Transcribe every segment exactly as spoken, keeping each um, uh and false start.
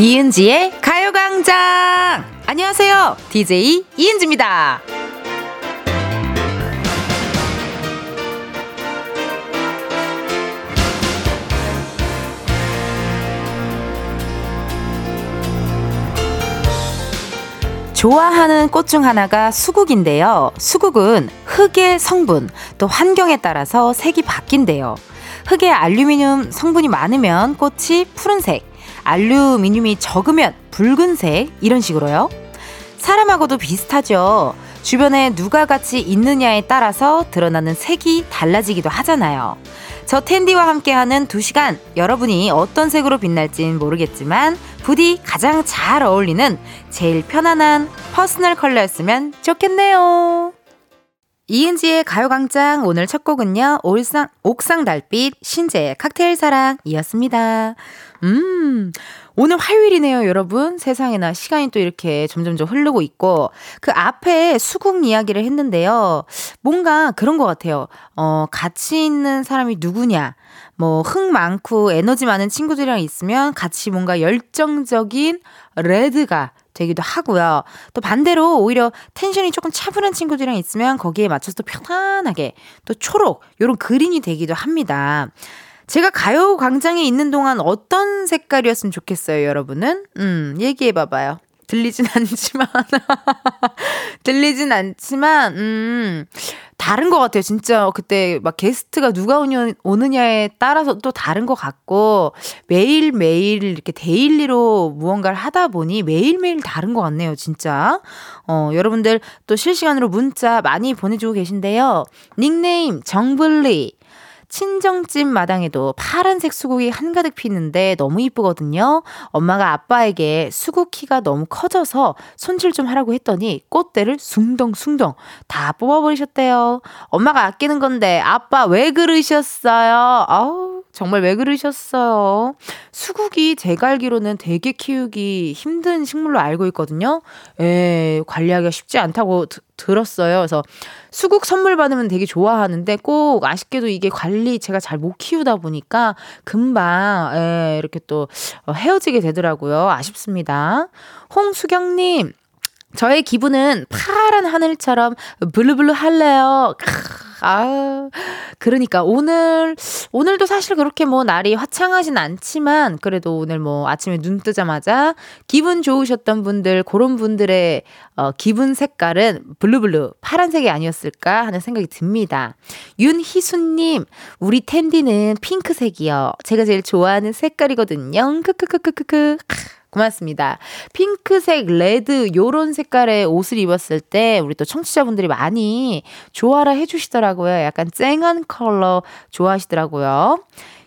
이은지의 가요광장! 안녕하세요. 디제이 이은지입니다. 좋아하는 꽃 중 하나가 수국인데요. 수국은 흙의 성분, 또 환경에 따라서 색이 바뀐대요. 흙에 알루미늄 성분이 많으면 꽃이 푸른색, 알루미늄이 적으면 붉은색, 이런 식으로요. 사람하고도 비슷하죠. 주변에 누가 같이 있느냐에 따라서 드러나는 색이 달라지기도 하잖아요. 저 텐디와 함께하는 두 시간, 여러분이 어떤 색으로 빛날진 모르겠지만 부디 가장 잘 어울리는 제일 편안한 퍼스널 컬러였으면 좋겠네요. 이은지의 가요광장 오늘 첫 곡은요. 올상, 옥상달빛 신재의 칵테일사랑이었습니다. 음, 오늘 화요일이네요, 여러분. 세상에나 시간이 또 이렇게 점점점 흐르고 있고, 그 앞에 수국 이야기를 했는데요. 뭔가 그런 것 같아요. 어, 같이 있는 사람이 누구냐. 뭐, 흥 많고 에너지 많은 친구들이랑 있으면 같이 뭔가 열정적인 레드가 되기도 하고요. 또 반대로 오히려 텐션이 조금 차분한 친구들이랑 있으면 거기에 맞춰서 또 편안하게 또 초록, 이런 그린이 되기도 합니다. 제가 가요광장에 있는 동안 어떤 색깔이었으면 좋겠어요, 여러분은? 음, 얘기해봐봐요. 들리진 않지만 들리진 않지만 음, 다른 것 같아요. 진짜 그때 막 게스트가 누가 오냐, 오느냐에 따라서 또 다른 것 같고, 매일매일 이렇게 데일리로 무언가를 하다 보니 매일매일 다른 것 같네요, 진짜. 어, 여러분들 또 실시간으로 문자 많이 보내주고 계신데요. 닉네임 정블리, 친정집 마당에도 파란색 수국이 한가득 피는데 너무 이쁘거든요. 엄마가 아빠에게 수국 키가 너무 커져서 손질 좀 하라고 했더니 꽃대를 숭덩숭덩 다 뽑아버리셨대요. 엄마가 아끼는 건데 아빠 왜 그러셨어요? 아우, 정말 왜 그러셨어요? 수국이 제가 알기로는 되게 키우기 힘든 식물로 알고 있거든요. 에, 관리하기가 쉽지 않다고 들었어요. 그래서 수국 선물 받으면 되게 좋아하는데 꼭 아쉽게도 이게 관리 제가 잘 못 키우다 보니까 금방 에, 이렇게 또 헤어지게 되더라고요. 아쉽습니다. 홍수경님, 저의 기분은 파란 하늘처럼 블루블루 할래요. 아, 그러니까 오늘 오늘도 사실 그렇게 뭐 날이 화창하진 않지만 그래도 오늘 뭐 아침에 눈 뜨자마자 기분 좋으셨던 분들, 그런 분들의 어, 기분 색깔은 블루블루, 파란색이 아니었을까 하는 생각이 듭니다. 윤희수님, 우리 텐디는 핑크색이요. 제가 제일 좋아하는 색깔이거든요. 크크크크크크. 고맙습니다. 핑크색, 레드 요런 색깔의 옷을 입었을 때 우리 또 청취자분들이 많이 좋아라 해주시더라고요. 약간 쨍한 컬러 좋아하시더라고요.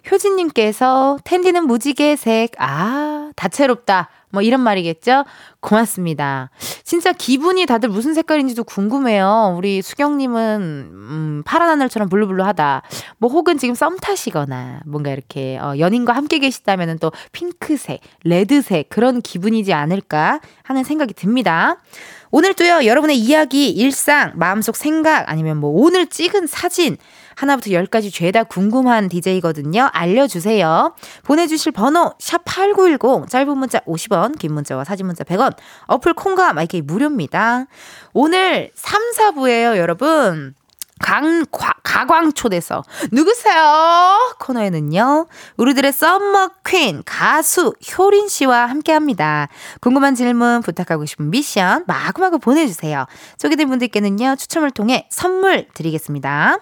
효진님께서 텐디는 무지개색, 아, 다채롭다, 뭐 이런 말이겠죠? 고맙습니다. 진짜 기분이 다들 무슨 색깔인지도 궁금해요. 우리 수경님은 음, 파란 하늘처럼 블루블루하다, 뭐 혹은 지금 썸 타시거나 뭔가 이렇게 어, 연인과 함께 계시다면 또 핑크색, 레드색 그런 기분이지 않을까 하는 생각이 듭니다. 오늘도요, 여러분의 이야기, 일상, 마음속 생각, 아니면 뭐 오늘 죄다 사진 하나부터 열까지 죄다 궁금한 디제이거든요. 알려주세요. 보내주실 번호 샵 팔구일공, 짧은 문자 오십 원, 긴 문자와 사진 문자 백 원, 어플 콩과 마이케이 무료입니다. 오늘 삼, 사부예요, 여러분. 강, 과, 가광초대석 누구세요? 코너에는요, 우리들의 썸머 퀸 가수 효린 씨와 함께합니다. 궁금한 질문, 부탁하고 싶은 미션 마구마구 보내주세요. 소개된 분들께는요, 추첨을 통해 선물 드리겠습니다.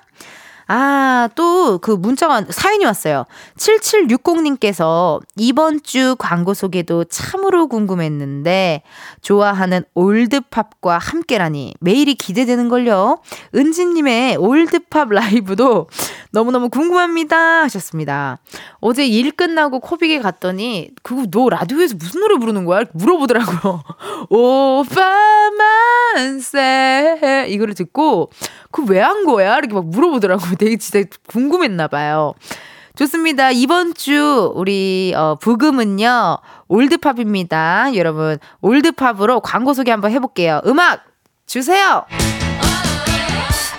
아, 또 그 문자가, 사연이 왔어요. 칠칠육공님께서 이번 주 광고 소개도 참으로 궁금했는데 좋아하는 올드팝과 함께라니 매일이 기대되는걸요. 은지님의 올드팝 라이브도 너무너무 궁금합니다 하셨습니다. 어제 일 끝나고 코빅에 갔더니 그거 너 라디오에서 무슨 노래 부르는 거야? 물어보더라고요. 오빠만세 이거를 듣고 그거 왜 한 거야? 이렇게 막 물어보더라고요. 되게 진짜 궁금했나 봐요. 좋습니다. 이번 주 우리 어, 부금은요, 올드팝입니다. 여러분, 올드팝으로 광고 소개 한번 해볼게요. 음악 주세요.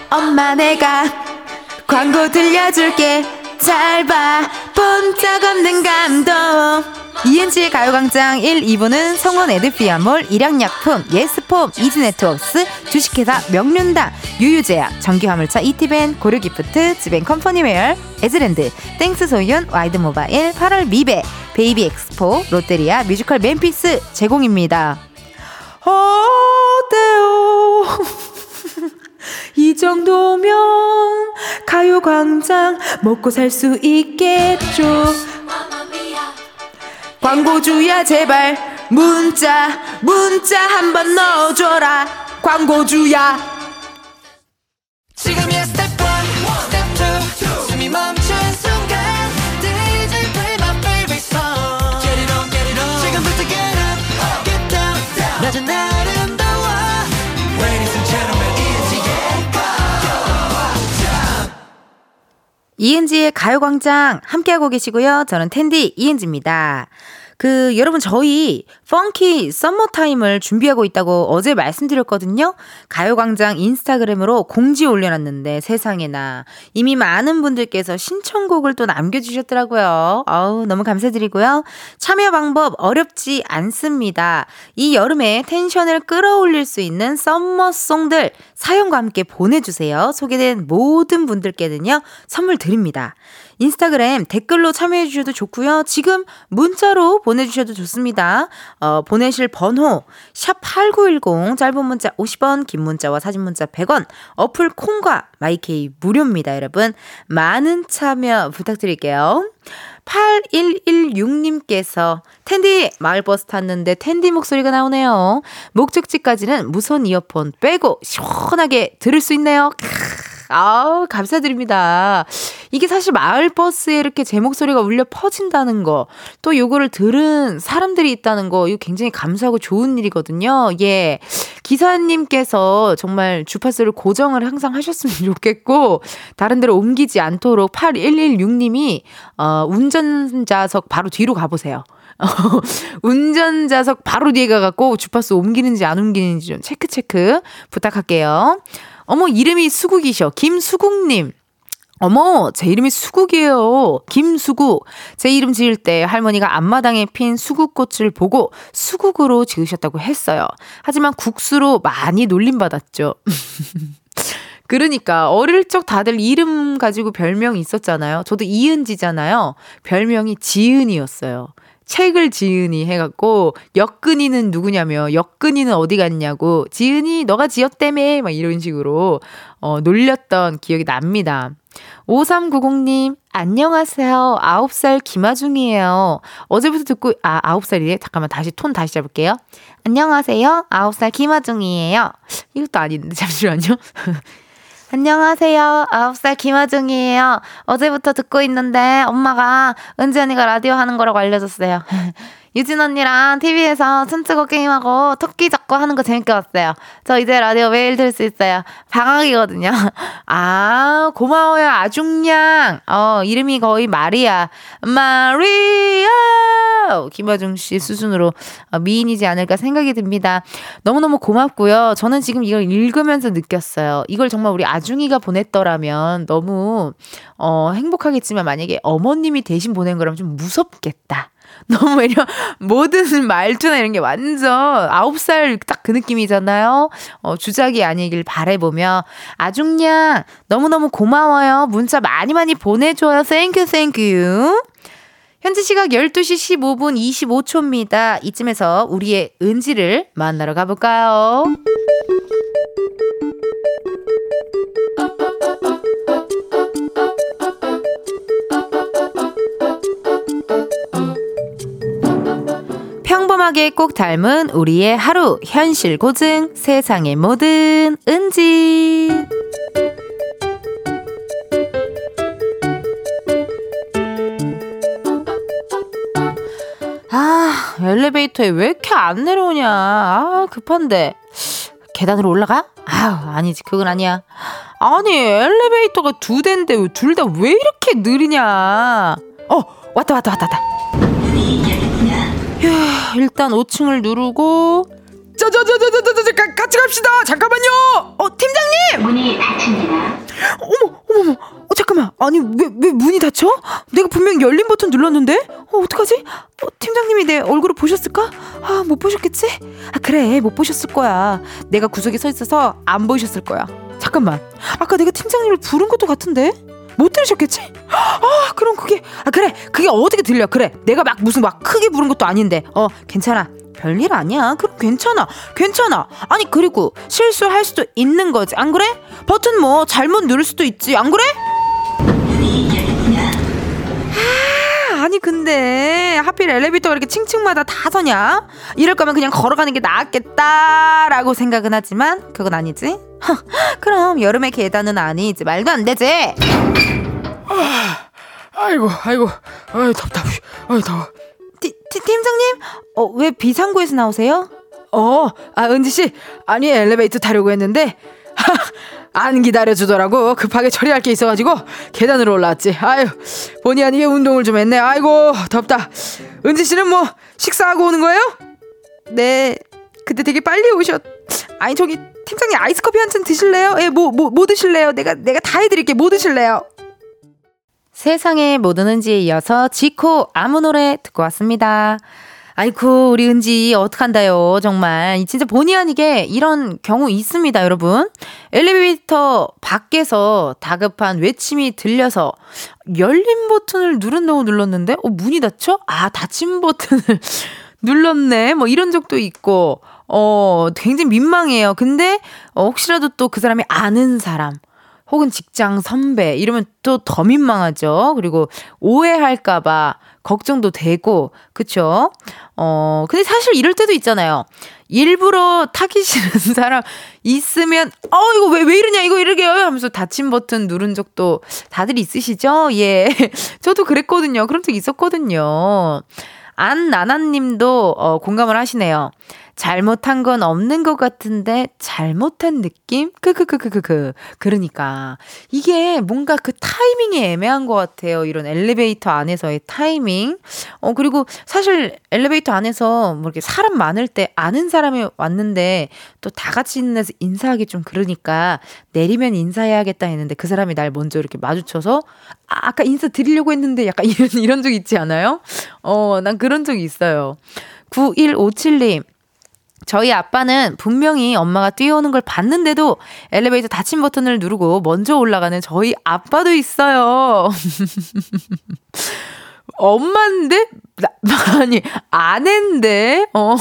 엄마, 내가 광고 들려줄게. 잘 봐. 본 적 없는 감동. 이은지의 가요광장 일, 이 부는 성원 에드피아몰, 일양약품, 예스폼, 이즈네트워크스, 주식회사 명륜당, 유유제약, 전기화물차 이티밴, 고려기프트, 지뱅컴퍼니웨어, 에즈랜드, 땡스소윤, 와이드모바일, 팔월 미배, 베이비엑스포, 롯데리아, 뮤지컬 맨피스 제공입니다. 어때요? 이 정도면 가요광장 먹고 살 수 있겠죠. 광고주야 제발 문자 문자 한번 넣어줘라. 광고주야 지금이야. 스텝 일, 스텝 이, 숨이 멈춘 순간 디제이 play my favorite song. Get it on, get it on. 지금부터 get up, get down, down. 낮은 아름다워. Ladies and gentlemen, 이은지의 가요광장. 이은지의 가요광장 함께하고 계시고요. 저는 텐디 이은지입니다. 그 여러분, 저희 펑키 썸머타임을 준비하고 있다고 어제 말씀드렸거든요. 가요광장 인스타그램으로 공지 올려놨는데 세상에나 이미 많은 분들께서 신청곡을 또 남겨주셨더라고요. 아우, 너무 감사드리고요. 참여 방법 어렵지 않습니다. 이 여름에 텐션을 끌어올릴 수 있는 썸머송들 사연과 함께 보내주세요. 소개된 모든 분들께는요, 선물 드립니다. 인스타그램 댓글로 참여해주셔도 좋고요. 지금 문자로 보내주셔도 좋습니다. 어, 보내실 번호 샵 팔구일공, 짧은 문자 오십 원, 긴 문자와 사진 문자 백 원, 어플 콩과 마이케이 무료입니다. 여러분 많은 참여 부탁드릴게요. 팔일일육 님께서 텐디 마을버스 탔는데 텐디 목소리가 나오네요. 목적지까지는 무선 이어폰 빼고 시원하게 들을 수 있네요. 아우, 감사드립니다. 이게 사실 마을버스에 이렇게 제 목소리가 울려 퍼진다는 거, 또 요거를 들은 사람들이 있다는 거, 이거 굉장히 감사하고 좋은 일이거든요. 예. 기사님께서 정말 주파수를 고정을 항상 하셨으면 좋겠고, 다른 데로 옮기지 않도록 팔일일육 님이, 어, 운전자석 바로 뒤로 가보세요. 운전자석 바로 뒤에 가갖고 주파수 옮기는지 안 옮기는지 좀 체크체크 부탁할게요. 어머, 이름이 수국이셔. 김수국님. 어머, 제 이름이 수국이에요. 김수국. 제 이름 지을 때 할머니가 앞마당에 핀 수국꽃을 보고 수국으로 지으셨다고 했어요. 하지만 국수로 많이 놀림받았죠. 그러니까 어릴 적 다들 이름 가지고 별명이 있었잖아요. 저도 이은지잖아요. 별명이 지은이었어요. 책을 지은이 해갖고, 역근이는 누구냐며, 역근이는 어디 갔냐고, 지은이 너가 지었다며, 막 이런 식으로 어, 놀렸던 기억이 납니다. 오삼구공 님, 안녕하세요. 아홉 살 김아중이에요. 어제부터 듣고, 아, 아홉 살이래? 잠깐만, 다시 톤 다시 잡을게요. 안녕하세요. 아홉 살 김아중이에요. 이것도 아닌데, 잠시만요. 안녕하세요. 아홉 살 김아중이에요. 어제부터 듣고 있는데 엄마가 은지 언니가 라디오 하는 거라고 알려줬어요. 유진 언니랑 티비에서 춤추고 게임하고 토끼 잡고 하는 거 재밌게 봤어요. 저 이제 라디오 매일 들을 수 있어요. 방학이거든요. 아, 고마워요, 아중양. 어, 이름이 거의 마리아. 마리아! 김아중 씨 수준으로 미인이지 않을까 생각이 듭니다. 너무너무 고맙고요. 저는 지금 이걸 읽으면서 느꼈어요. 이걸 정말 우리 아중이가 보냈더라면 너무 어, 행복하겠지만, 만약에 어머님이 대신 보낸 거라면 좀 무섭겠다. 너무 이런 모든 말투나 이런 게 완전 아홉 살 딱 그 느낌이잖아요. 어, 주작이 아니길 바라보며, 아중양 너무너무 고마워요. 문자 많이 많이 보내줘요. 땡큐 땡큐. 현재 시각 열두 시 십오 분 이십오 초입니다. 이쯤에서 우리의 은지를 만나러 가볼까요? 평범하게 꼭 닮은 우리의 하루, 현실 고증, 세상의 모든 은지. 아, 엘리베이터에 왜 이렇게 안 내려오냐. 아, 급한데. 계단으로 올라가? 아, 아니지, 그건 아니야. 아니, 엘리베이터가 두 대인데 둘 다 왜 이렇게 느리냐. 어, 왔다 왔다 왔다 왔다. 휴, 일단 오 층을 누르고. 저저저저저저 같이 갑시다. 잠깐만요. 어, 팀장님. 문이 닫힙니다. 어머 어머 어, 잠깐만. 아니, 왜, 왜 문이 닫혀? 내가 분명 열린 버튼 눌렀는데? 어, 어떡하지? 어, 팀장님이 내 얼굴을 보셨을까? 아, 못 보셨겠지? 아, 그래. 못 보셨을 거야. 내가 구석에 서 있어서 안 보이셨을 거야. 잠깐만. 아까 내가 팀장님을 부른 것도 같은데? 못 들으셨겠지? 아, 그럼 그게, 아, 그래. 그게 어떻게 들려? 그래. 내가 막 무슨 막 크게 부른 것도 아닌데. 어, 괜찮아. 별일 아니야. 그럼 괜찮아. 괜찮아. 아니, 그리고 실수할 수도 있는 거지. 안 그래? 버튼 뭐 잘못 누를 수도 있지. 안 그래? 아, 아니 근데 하필 엘리베이터가 이렇게 층층마다 다 서냐? 이럴 거면 그냥 걸어가는 게 낫겠다라고 생각은 하지만 그건 아니지. 허, 그럼 여름의 계단은 아니지. 말도 안 되지. 아, 아이고 아이고 아이 덥다. 아이 더워. 티, 티, 팀장님, 어, 왜 비상구에서 나오세요? 어, 아, 은지씨, 아니, 엘리베이터 타려고 했는데, 하, 안 기다려주더라고. 급하게 처리할 게 있어가지고, 계단으로 올라왔지. 아유, 본의 아니게 운동을 좀 했네. 아이고, 덥다. 은지씨는 뭐, 식사하고 오는 거예요? 네, 근데 되게 빨리 오셨, 아니, 저기, 팀장님, 아이스커피 한 잔 드실래요? 예, 뭐, 뭐, 뭐 드실래요? 내가, 내가 다 해드릴게. 뭐 드실래요? 세상에 뭐 드는지에 이어서 지코 아무 노래 듣고 왔습니다. 아이쿠, 우리 은지 어떡한다요. 정말 진짜 본의 아니게 이런 경우 있습니다, 여러분. 엘리베이터 밖에서 다급한 외침이 들려서 열린 버튼을 누른다고 눌렀는데 어, 문이 닫혀? 아, 닫힌 버튼을 눌렀네. 뭐 이런 적도 있고 어 굉장히 민망해요. 근데 어, 혹시라도 또 그 사람이 아는 사람 혹은 직장 선배 이러면 또 더 민망하죠. 그리고 오해할까봐 걱정도 되고 그쵸? 어 근데 사실 이럴 때도 있잖아요. 일부러 타기 싫은 사람 있으면 어 이거 왜 왜 이러냐 이거 이러게요 하면서 닫힌 버튼 누른 적도 다들 있으시죠? 예, 저도 그랬거든요. 그런 적 있었거든요. 안나나님도 어, 공감을 하시네요. 잘못한 건 없는 것 같은데 잘못한 느낌? 크크크크크크. 그러니까 이게 뭔가 그 타이밍이 애매한 것 같아요. 이런 엘리베이터 안에서의 타이밍. 어 그리고 사실 엘리베이터 안에서 뭐 이렇게 사람 많을 때 아는 사람이 왔는데 또 다 같이 있는 데서 인사하기 좀 그러니까 내리면 인사해야겠다 했는데 그 사람이 날 먼저 이렇게 마주쳐서 아, 아까 인사 드리려고 했는데 약간 이런 이런 적 있지 않아요? 어, 난 그런 적이 있어요. 구일오칠님. 저희 아빠는 분명히 엄마가 뛰어오는 걸 봤는데도 엘리베이터 닫힌 버튼을 누르고 먼저 올라가는 저희 아빠도 있어요. 엄마인데? 아니, 아내인데? 어,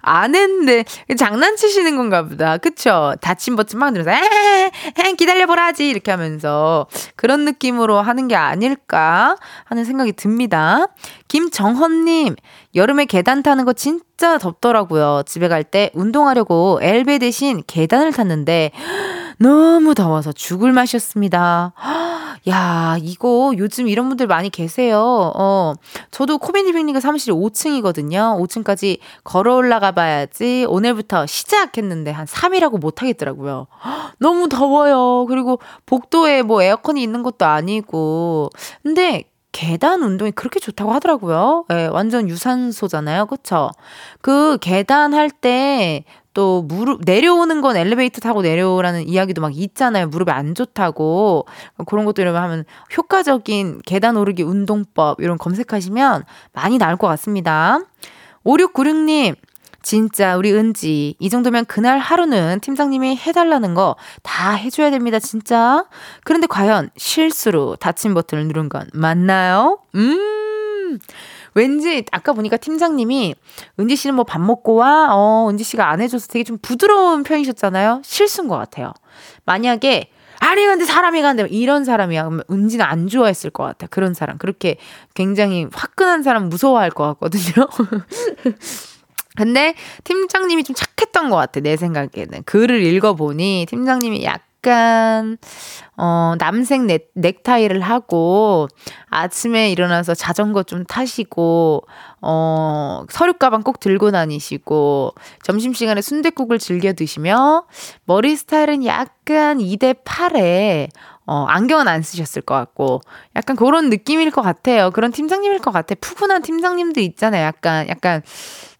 아내인데? 장난치시는 건가 보다. 그쵸? 닫힌 버튼 막 누르면서, 에이, 에이, 기다려보라지. 이렇게 하면서 그런 느낌으로 하는 게 아닐까 하는 생각이 듭니다. 김정헌님, 여름에 계단 타는 거 진짜 덥더라고요. 집에 갈 때 운동하려고 엘베 대신 계단을 탔는데, 너무 더워서 죽을 맛이었습니다. 야, 이거 요즘 이런 분들 많이 계세요. 어, 저도 코미디빅리그 사무실이 오 층이거든요. 오 층까지 걸어 올라가 봐야지 오늘부터 시작했는데 한 삼 일하고 못 하겠더라고요. 너무 더워요. 그리고 복도에 뭐 에어컨이 있는 것도 아니고. 근데 계단 운동이 그렇게 좋다고 하더라고요. 예, 완전 유산소잖아요. 그쵸? 그 계단 할 때 또 무릎 내려오는 건 엘리베이터 타고 내려오라는 이야기도 막 있잖아요. 무릎에 안 좋다고. 그런 것도 이러면 하면 효과적인 계단 오르기 운동법 이런 검색하시면 많이 나올 것 같습니다. 오육구육님. 진짜 우리 은지 이 정도면 그날 하루는 팀장님이 해달라는 거 다 해줘야 됩니다. 진짜. 그런데 과연 실수로 닫힌 버튼을 누른 건 맞나요? 음... 왠지 아까 보니까 팀장님이 은지 씨는 뭐 밥 먹고 와? 어, 은지 씨가 안 해줘서 되게 좀 부드러운 편이셨잖아요. 실수인 것 같아요. 만약에 아니 근데 사람이 간데 이런 사람이야. 그러면 은지는 안 좋아했을 것 같아. 그런 사람. 그렇게 굉장히 화끈한 사람 무서워할 것 같거든요. 근데 팀장님이 좀 착했던 것 같아. 내 생각에는. 글을 읽어보니 팀장님이 약 약간 어, 남색 넥, 넥타이를 하고 아침에 일어나서 자전거 좀 타시고 어, 서류 가방 꼭 들고 다니시고 점심시간에 순댓국을 즐겨 드시며 머리 스타일은 약간 이 대 팔에 어, 안경은 안 쓰셨을 것 같고 약간 그런 느낌일 것 같아요. 그런 팀장님일 것 같아. 푸근한 팀장님도 있잖아요. 약간 약간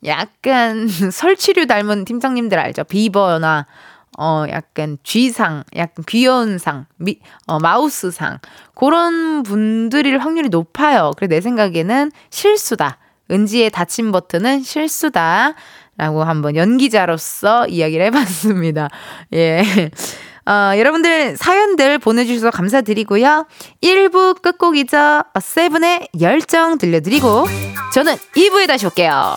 약간 설치류 닮은 팀장님들 알죠? 비버나 어, 약간 쥐상, 약간 귀여운 상, 미, 어, 마우스상, 그런 분들일 확률이 높아요. 그래, 내 생각에는 실수다. 은지의 닫힌 버튼은 실수다. 라고 한번 연기자로서 이야기를 해봤습니다. 예. 어, 여러분들 사연들 보내주셔서 감사드리고요. 일 부 끝곡이죠. 세븐의 열정 들려드리고 저는 이 부에 다시 올게요.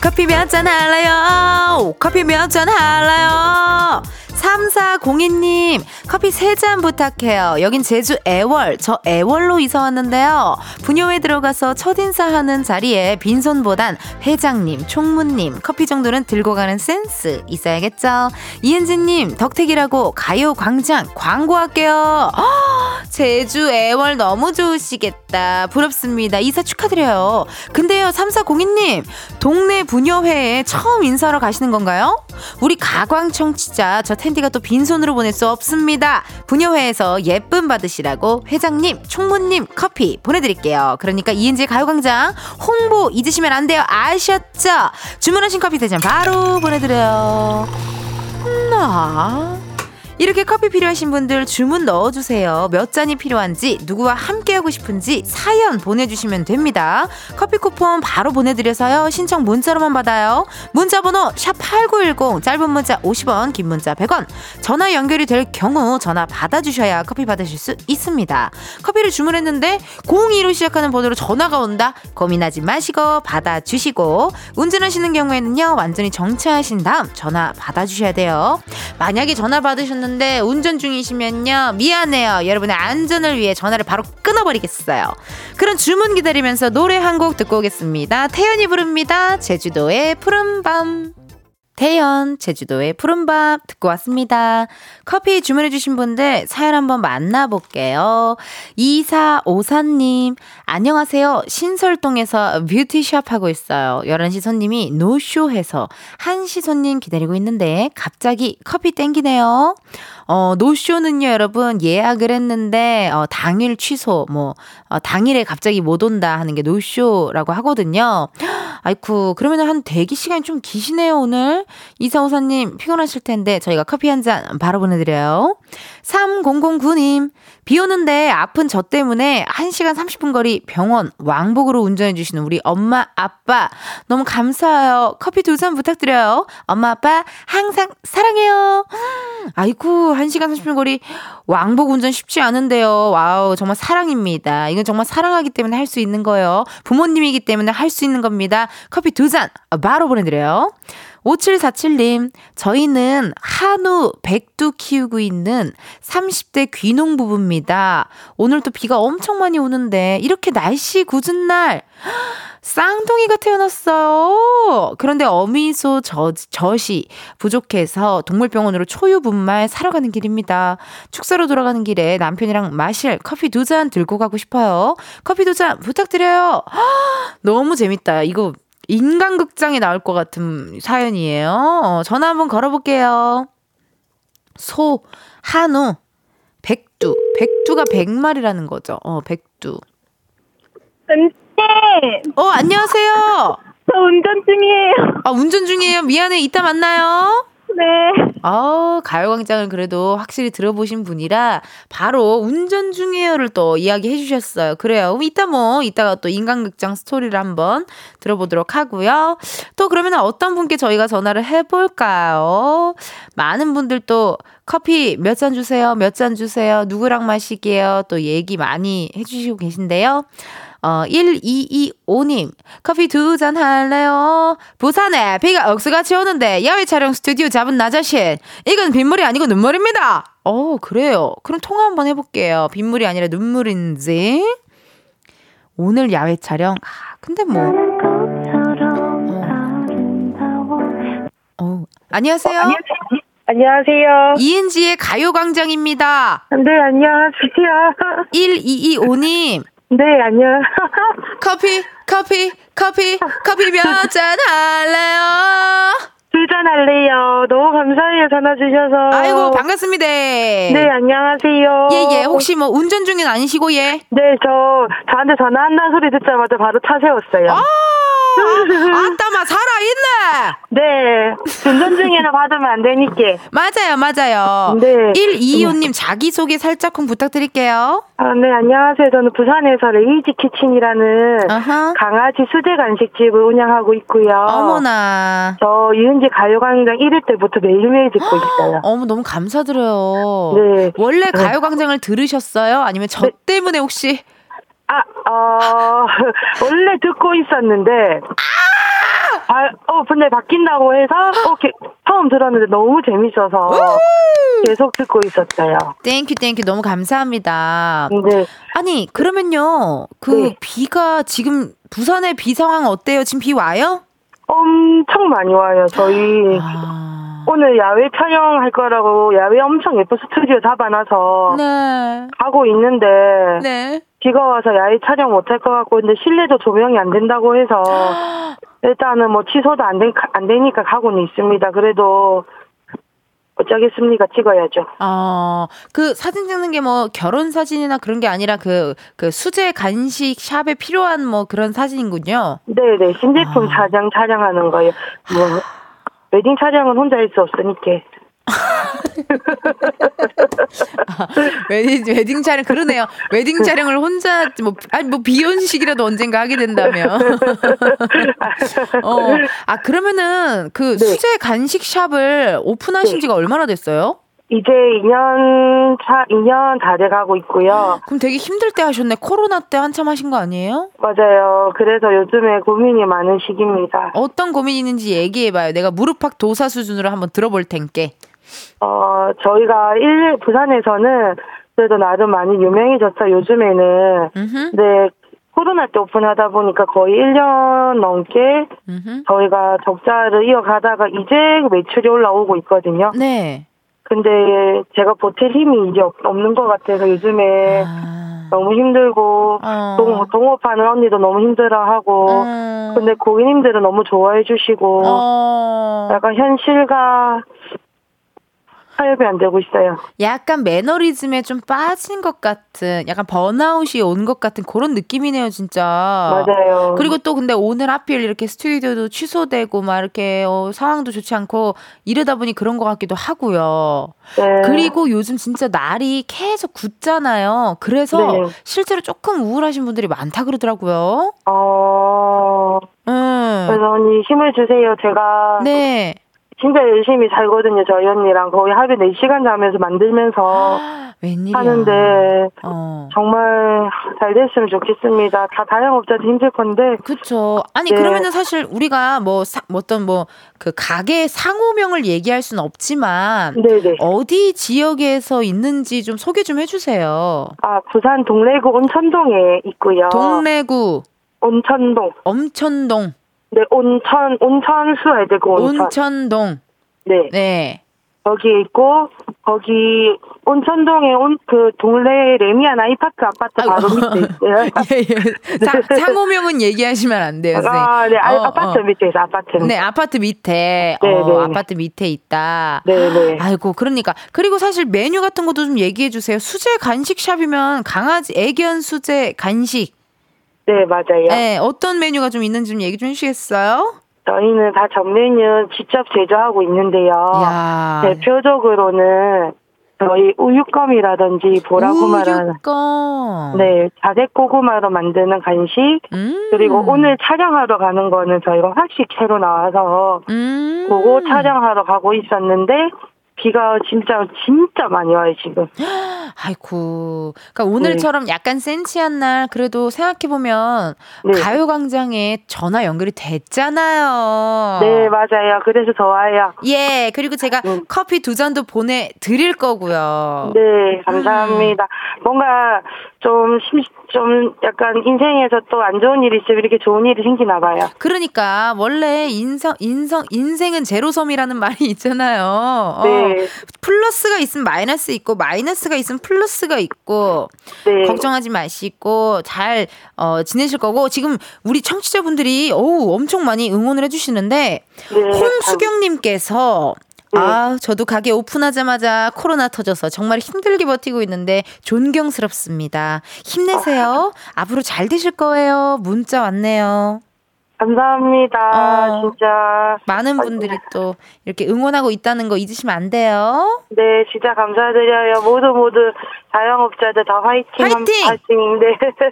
커피 몇 잔 할래요? 커피 몇 잔 할래요? 삼사공이 님, 커피 세 잔 부탁해요. 여긴 제주 애월, 저 애월로 이사 왔는데요. 분녀회 들어가서 첫인사하는 자리에 빈손보단 회장님, 총무님, 커피 정도는 들고 가는 센스 있어야겠죠. 이은지님, 덕택이라고 가요광장 광고할게요. 허, 제주 애월 너무 좋으시겠다. 부럽습니다. 이사 축하드려요. 근데요, 삼사공이 님, 동네 분녀회에 처음 인사하러 가시는 건가요? 우리 가광 청취자, 저 텐디가 또 빈손으로 보낼 수 없습니다. 분녀회에서 예쁨 받으시라고 회장님, 총무님 커피 보내드릴게요. 그러니까 이은지 가요광장 홍보 잊으시면 안 돼요. 아셨죠? 주문하신 커피 대잔 바로 보내드려요. 나 이렇게 커피 필요하신 분들 주문 넣어주세요. 몇 잔이 필요한지, 누구와 함께하고 싶은지 사연 보내주시면 됩니다. 커피 쿠폰 바로 보내드려서요. 신청 문자로만 받아요. 문자번호 샵팔구일공, 짧은 문자 오십 원, 긴 문자 백 원. 전화 연결이 될 경우 전화 받아주셔야 커피 받으실 수 있습니다. 커피를 주문했는데 공이로 시작하는 번호로 전화가 온다. 고민하지 마시고 받아주시고, 운전하시는 경우에는요, 완전히 정차하신 다음 전화 받아주셔야 돼요. 만약에 전화 받으셨는데 근데 운전 중이시면요, 미안해요. 여러분의 안전을 위해 전화를 바로 끊어버리겠어요. 그럼 주문 기다리면서 노래 한 곡 듣고 오겠습니다. 태연이 부릅니다. 제주도의 푸른밤. 태연, 제주도의 푸른밤 듣고 왔습니다. 커피 주문해주신 분들 사연 한번 만나볼게요. 이사오사 님, 안녕하세요. 신설동에서 뷰티샵 하고 있어요. 열한 시 손님이 노쇼해서 한 시 손님 기다리고 있는데 갑자기 커피 땡기네요. 어, 노쇼는요, 여러분, 예약을 했는데 어, 당일 취소, 뭐 어, 당일에 갑자기 못 온다 하는 게 노쇼라고 하거든요. 아이쿠, 그러면 한 대기 시간이 좀 기시네요, 오늘. 이사오사 님, 피곤하실 텐데 저희가 커피 한 잔 바로 보내드려요. 삼공공구 님, 비 오는데 아픈 저 때문에 한 시간 삼십 분 거리 병원 왕복으로 운전해주시는 우리 엄마, 아빠 너무 감사해요. 커피 두 잔 부탁드려요. 엄마, 아빠 항상 사랑해요. 아이고, 한 시간 삼십 분 거리 왕복 운전 쉽지 않은데요. 와우, 정말 사랑입니다. 이건 정말 사랑하기 때문에 할 수 있는 거예요. 부모님이기 때문에 할 수 있는 겁니다. 커피 두 잔 바로 보내드려요. 오칠사칠 님, 저희는 한우 백두 키우고 있는 삼십 대 귀농 부부입니다. 오늘 또 비가 엄청 많이 오는데 이렇게 날씨 굳은 날 쌍둥이가 태어났어요. 그런데 어미소 저, 젖이 부족해서 동물병원으로 초유 분말 사러 가는 길입니다. 축사로 돌아가는 길에 남편이랑 마실 커피 두 잔 들고 가고 싶어요. 커피 두 잔 부탁드려요. 너무 재밌다. 이거 인간극장에 나올 것 같은 사연이에요. 어, 전화 한번 걸어볼게요. 소, 한우, 백두. 백두가 백마리라는 거죠. 어, 백두. 은지! 어, 안녕하세요. 저 운전 중이에요. 아, 운전 중이에요? 미안해. 이따 만나요. 네. 어, 가요광장을 그래도 확실히 들어보신 분이라 바로 운전 중이에요를 또 이야기해 주셨어요. 그래요. 그럼 이따 뭐 이따가 또 인간극장 스토리를 한번 들어보도록 하고요. 또 그러면 어떤 분께 저희가 전화를 해볼까요? 많은 분들 또 커피 몇 잔 주세요, 몇 잔 주세요, 누구랑 마시게요, 또 얘기 많이 해주시고 계신데요. 어, 일이이오 님, 커피 두 잔 할래요? 부산에 비가 억수같이 오는데 야외 촬영 스튜디오 잡은 나 자신, 이건 빗물이 아니고 눈물입니다. 어, 그래요. 그럼 통화 한번 해볼게요. 빗물이 아니라 눈물인지. 오늘 야외 촬영. 아, 근데 뭐. 어. 어. 안녕하세요. 어, 안녕하세요. 안녕하세요. 이은지의 가요광장입니다. 네, 안녕하세요. 일이이오 님. 네, 안녕. 커피, 커피, 커피, 커피 몇 잔 할래요? 두 잔 할래요. 너무 감사해요, 전화 주셔서. 아이고, 반갑습니다. 네, 안녕하세요. 예, 예. 혹시 뭐 운전 중엔 아니시고, 예? 네, 저 저한테 전화한다는 소리 듣자마자 바로 차 세웠어요. 아! 아따마 살아있네. 네, 운전 중에는 받으면 안 되니까. 맞아요, 맞아요. 네. 일이이오 님 자기소개 살짝쿵 부탁드릴게요. 아, 네, 안녕하세요. 저는 부산에서 레이지 키친이라는 아하. 강아지 수제 간식집을 운영하고 있고요. 어머나. 저 이은지 가요광장 일 일 때부터 매일매일 듣고 있어요. 어머, 너무 감사드려요. 네. 원래 가요광장을 네. 들으셨어요? 아니면 저 네. 때문에 혹시? 아, 어, 원래 듣고 있었는데, 아, 어, 근데 바뀐다고 해서, 어, 게, 처음 들었는데 너무 재밌어서 우후! 계속 듣고 있었어요. 땡큐, 땡큐. 너무 감사합니다. 네. 아니, 그러면요, 그 네. 비가 지금, 부산의 비 상황 어때요? 지금 비 와요? 엄청 많이 와요, 저희. 아... 오늘 야외 촬영할 거라고 야외 엄청 예쁜 스튜디오 잡아놔서 네. 가고 있는데, 네. 비가 와서 야외 촬영 못할 것 같고, 근데 실내도 조명이 안 된다고 해서, 일단은 뭐 취소도 안, 된, 안 되니까 가고는 있습니다. 그래도, 어쩌겠습니까? 찍어야죠. 어, 그 사진 찍는 게 뭐 결혼 사진이나 그런 게 아니라 그, 그 수제 간식 샵에 필요한 뭐 그런 사진이군요. 네네. 신제품 아. 사장 촬영하는 거예요. 뭐, 웨딩 촬영은 혼자 할 수 없으니까. 아, 웨딩, 웨딩 촬영 그러네요. 웨딩 촬영을 혼자 뭐 아니 뭐 비혼식이라도 언젠가 하게 된다며. 어, 아 그러면은 그 네. 수제 간식 샵을 오픈하신 지가 네. 얼마나 됐어요? 이제 이 년 차, 이 년 다 돼가고 있고요. 그럼 되게 힘들 때 하셨네. 코로나 때 한참 하신 거 아니에요? 맞아요. 그래서 요즘에 고민이 많은 시기입니다. 어떤 고민이 있는지 얘기해봐요. 내가 무릎팍 도사 수준으로 한번 들어볼 텐께. 어, 저희가 일, 부산에서는 그래도 나름 많이 유명해졌어요, 요즘에는. 음흠. 네, 코로나 때 오픈하다 보니까 거의 일 년 넘게 음흠. 저희가 적자를 이어가다가 이제 매출이 올라오고 있거든요. 네. 근데 제가 버틸 힘이 이제 없는 것 같아서 요즘에 아... 너무 힘들고 어... 동, 동업하는 언니도 너무 힘들어하고 음... 근데 고객님들은 너무 좋아해 주시고 어... 약간 현실과 타협이 안 되고 있어요. 약간 매너리즘에 좀 빠진 것 같은, 약간 번아웃이 온 것 같은 그런 느낌이네요, 진짜. 맞아요. 그리고 또 근데 오늘 하필 이렇게 스튜디오도 취소되고 막 이렇게 어, 상황도 좋지 않고 이러다 보니 그런 것 같기도 하고요. 네. 그리고 요즘 진짜 날이 계속 굳잖아요. 그래서 네. 실제로 조금 우울하신 분들이 많다 그러더라고요. 어, 음. 그래서 언니 힘을 주세요. 제가 네. 진짜 열심히 살거든요. 저희 언니랑 거의 하루에 네 시간 자면서 만들면서 웬일이야. 하는데 어. 정말 잘 됐으면 좋겠습니다. 다 자영업자도 힘들 건데. 그렇죠. 아니 네. 그러면은 사실 우리가 뭐 사, 어떤 뭐 그 가게 상호명을 얘기할 수는 없지만 네네. 어디 지역에서 있는지 좀 소개 좀 해주세요. 아, 부산 동래구 온천동에 있고요. 동래구 온천동. 엄천동. 네, 온천, 온천수 해야 되고, 온천. 온천동. 네. 네. 거기에 있고, 거기, 온천동에 온, 그, 동래 레미안 아이파크 아파트 바로 밑에 있어요. 예, 예. 사, 상호명은 얘기하시면 안 돼요, 선생님. 아, 네. 아, 어, 아파트 어. 밑에 있어, 아파트. 네, 아파트 밑에. 네, 어, 네. 아파트 밑에 있다. 네, 네. 아이고, 그러니까. 그리고 사실 메뉴 같은 것도 좀 얘기해 주세요. 수제 간식샵이면 강아지, 애견 수제 간식. 네, 맞아요. 네, 어떤 메뉴가 좀 있는지 좀 얘기 좀 해주시겠어요? 저희는 다 전 메뉴 직접 제조하고 있는데요. 야. 대표적으로는 저희 우유껌이라든지 보라고마라는 우유껌. 네, 자색 고구마로 만드는 간식. 음. 그리고 오늘 촬영하러 가는 거는 저희가 확식 새로 나와서 음. 그거 촬영하러 가고 있었는데 비가 진짜 진짜 많이 와요 지금. 아이고, 그러니까 오늘처럼 네. 약간 센치한 날 그래도 생각해보면 네. 가요광장에 전화 연결이 됐잖아요. 네 맞아요. 그래서 더 와요. 예, 그리고 제가 네. 커피 두 잔도 보내드릴 거고요. 네 감사합니다. 음. 뭔가 좀 심, 좀 약간 인생에서 또 안 좋은 일이 있으면 이렇게 좋은 일이 생기나 봐요. 그러니까 원래 인성, 인성, 인생은 제로섬이라는 말이 있잖아요. 네. 어, 플러스가 있으면 마이너스 있고 마이너스가 있으면 플러스가 있고 네. 걱정하지 마시고 잘 어, 지내실 거고 지금 우리 청취자분들이 어우, 엄청 많이 응원을 해주시는데 네. 홍수경님께서 네. 아, 저도 가게 오픈하자마자 코로나 터져서 정말 힘들게 버티고 있는데 존경스럽습니다. 힘내세요. 아. 앞으로 잘 되실 거예요. 문자 왔네요. 감사합니다. 어, 진짜 많은 분들이 또 이렇게 응원하고 있다는 거 잊으시면 안 돼요. 네, 진짜 감사드려요. 모두 모두 자영업자들 다 화이팅! 화이팅! 화이팅! 네,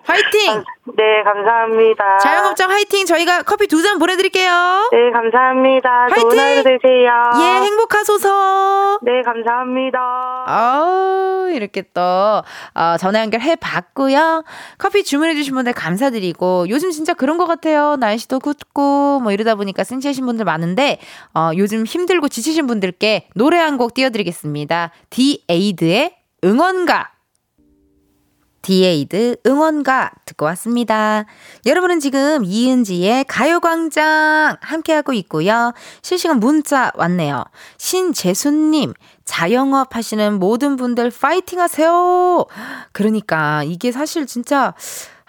화이팅! 네, 감사합니다. 자영업자 화이팅! 저희가 커피 두 잔 보내드릴게요. 네, 감사합니다. 화이팅! 좋은 하루 되세요. 예, 행복하소서. 네, 감사합니다. 아우, 이렇게 또 어, 전화 연결해봤고요. 커피 주문해주신 분들 감사드리고 요즘 진짜 그런 것 같아요. 날씨도 굿고 뭐 이러다 보니까 센치하신 분들 많은데 어, 요즘 힘들고 지치신 분들께 노래 한 곡 띄워드리겠습니다. 디에이드의 응원가. 디에이드 응원가 듣고 왔습니다. 여러분은 지금 이은지의 가요광장 함께하고 있고요. 실시간 문자 왔네요. 신재수님, 자영업 하시는 모든 분들 파이팅 하세요. 그러니까 이게 사실 진짜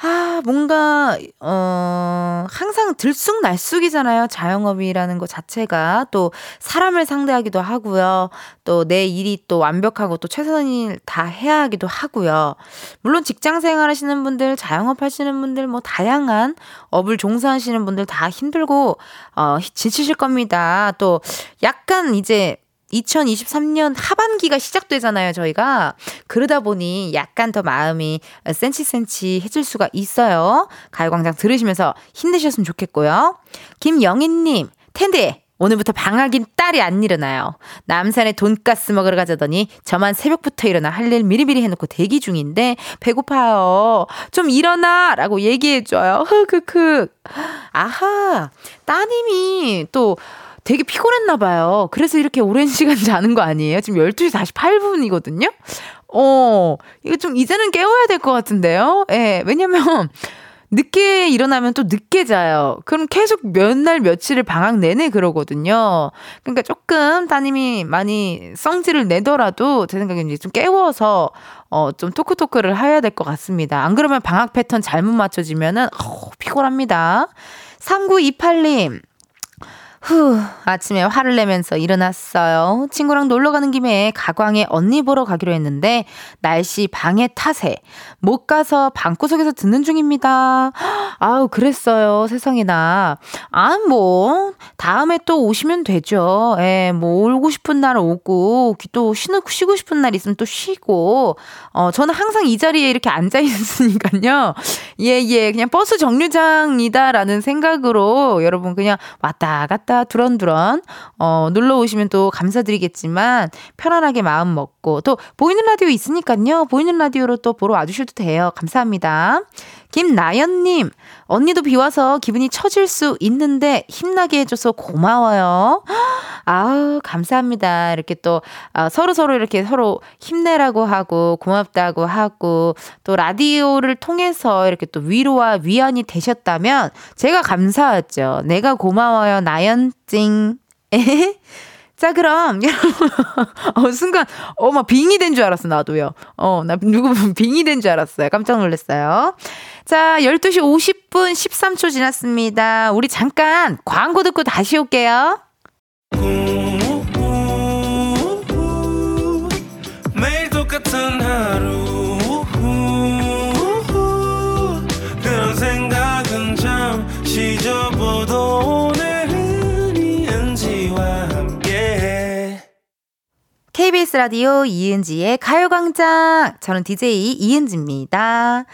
아, 뭔가, 어, 항상 들쑥날쑥이잖아요. 자영업이라는 것 자체가. 또, 사람을 상대하기도 하고요. 또, 내 일이 또 완벽하고 또 최선을 다 해야 하기도 하고요. 물론 직장 생활 하시는 분들, 자영업 하시는 분들, 뭐, 다양한 업을 종사하시는 분들 다 힘들고, 어, 지치실 겁니다. 또, 약간 이제, 이천이십삼 년 하반기가 시작되잖아요, 저희가. 그러다 보니 약간 더 마음이 센치센치해질 수가 있어요. 가요광장 들으시면서 힘내셨으면 좋겠고요. 김영희님, 텐데 오늘부터 방학인 딸이 안 일어나요. 남산에 돈가스 먹으러 가자더니 저만 새벽부터 일어나 할 일 미리미리 해놓고 대기 중인데 배고파요. 좀 일어나! 라고 얘기해줘요. 흐흐흐. 아하, 따님이 또 되게 피곤했나 봐요. 그래서 이렇게 오랜 시간 자는 거 아니에요? 지금 열두 시 사십팔 분이거든요? 어, 이거 좀 이제는 깨워야 될 것 같은데요? 예, 왜냐면, 늦게 일어나면 또 늦게 자요. 그럼 계속 몇 날 며칠을 방학 내내 그러거든요. 그러니까 조금 따님이 많이 성질을 내더라도 제 생각에는 좀 깨워서 어, 좀 토크토크를 해야 될 것 같습니다. 안 그러면 방학 패턴 잘못 맞춰지면은, 어, 피곤합니다. 삼구이팔 님. 후, 아침에 화를 내면서 일어났어요. 친구랑 놀러 가는 김에 가광에 언니 보러 가기로 했는데 날씨 방해 탓에 못 가서 방구석에서 듣는 중입니다. 아우, 그랬어요. 세상에나. 아, 뭐 다음에 또 오시면 되죠. 예, 뭐 오고 싶은 날 오고 또 쉬는, 쉬고 싶은 날 있으면 또 쉬고. 어, 저는 항상 이 자리에 이렇게 앉아 있으니까요. 예, 예. 그냥 버스 정류장이다라는 생각으로 여러분 그냥 왔다 갔다 두런두런 어, 놀러 오시면 또 감사드리겠지만 편안하게 마음 먹고 또 보이는 라디오 있으니까요. 보이는 라디오로 또 보러 와주셔도 돼요. 감사합니다. 김나연님, 언니도 비와서 기분이 처질 수 있는데 힘나게 해줘서 고마워요. 아우, 감사합니다. 이렇게 또 서로서로 서로 이렇게 서로 힘내라고 하고 고맙다고 하고 또 라디오를 통해서 이렇게 또 위로와 위안이 되셨다면 제가 감사하죠. 내가 고마워요. 나연 찡. 자, 그럼, 여러분, 어, 순간, 어, 막 빙이 된 줄 알았어, 나도요. 어, 나 누구 빙이 된 줄 알았어요. 깜짝 놀랐어요. 자, 열두 시 오십 분 십삼 초 지났습니다. 우리 잠깐 광고 듣고 다시 올게요. 매일 똑같은 하루 그런 생각은 잠시 접어도 오늘 케이비에스 라디오 이은지의 가요광장. 저는 디제이 이은지입니다.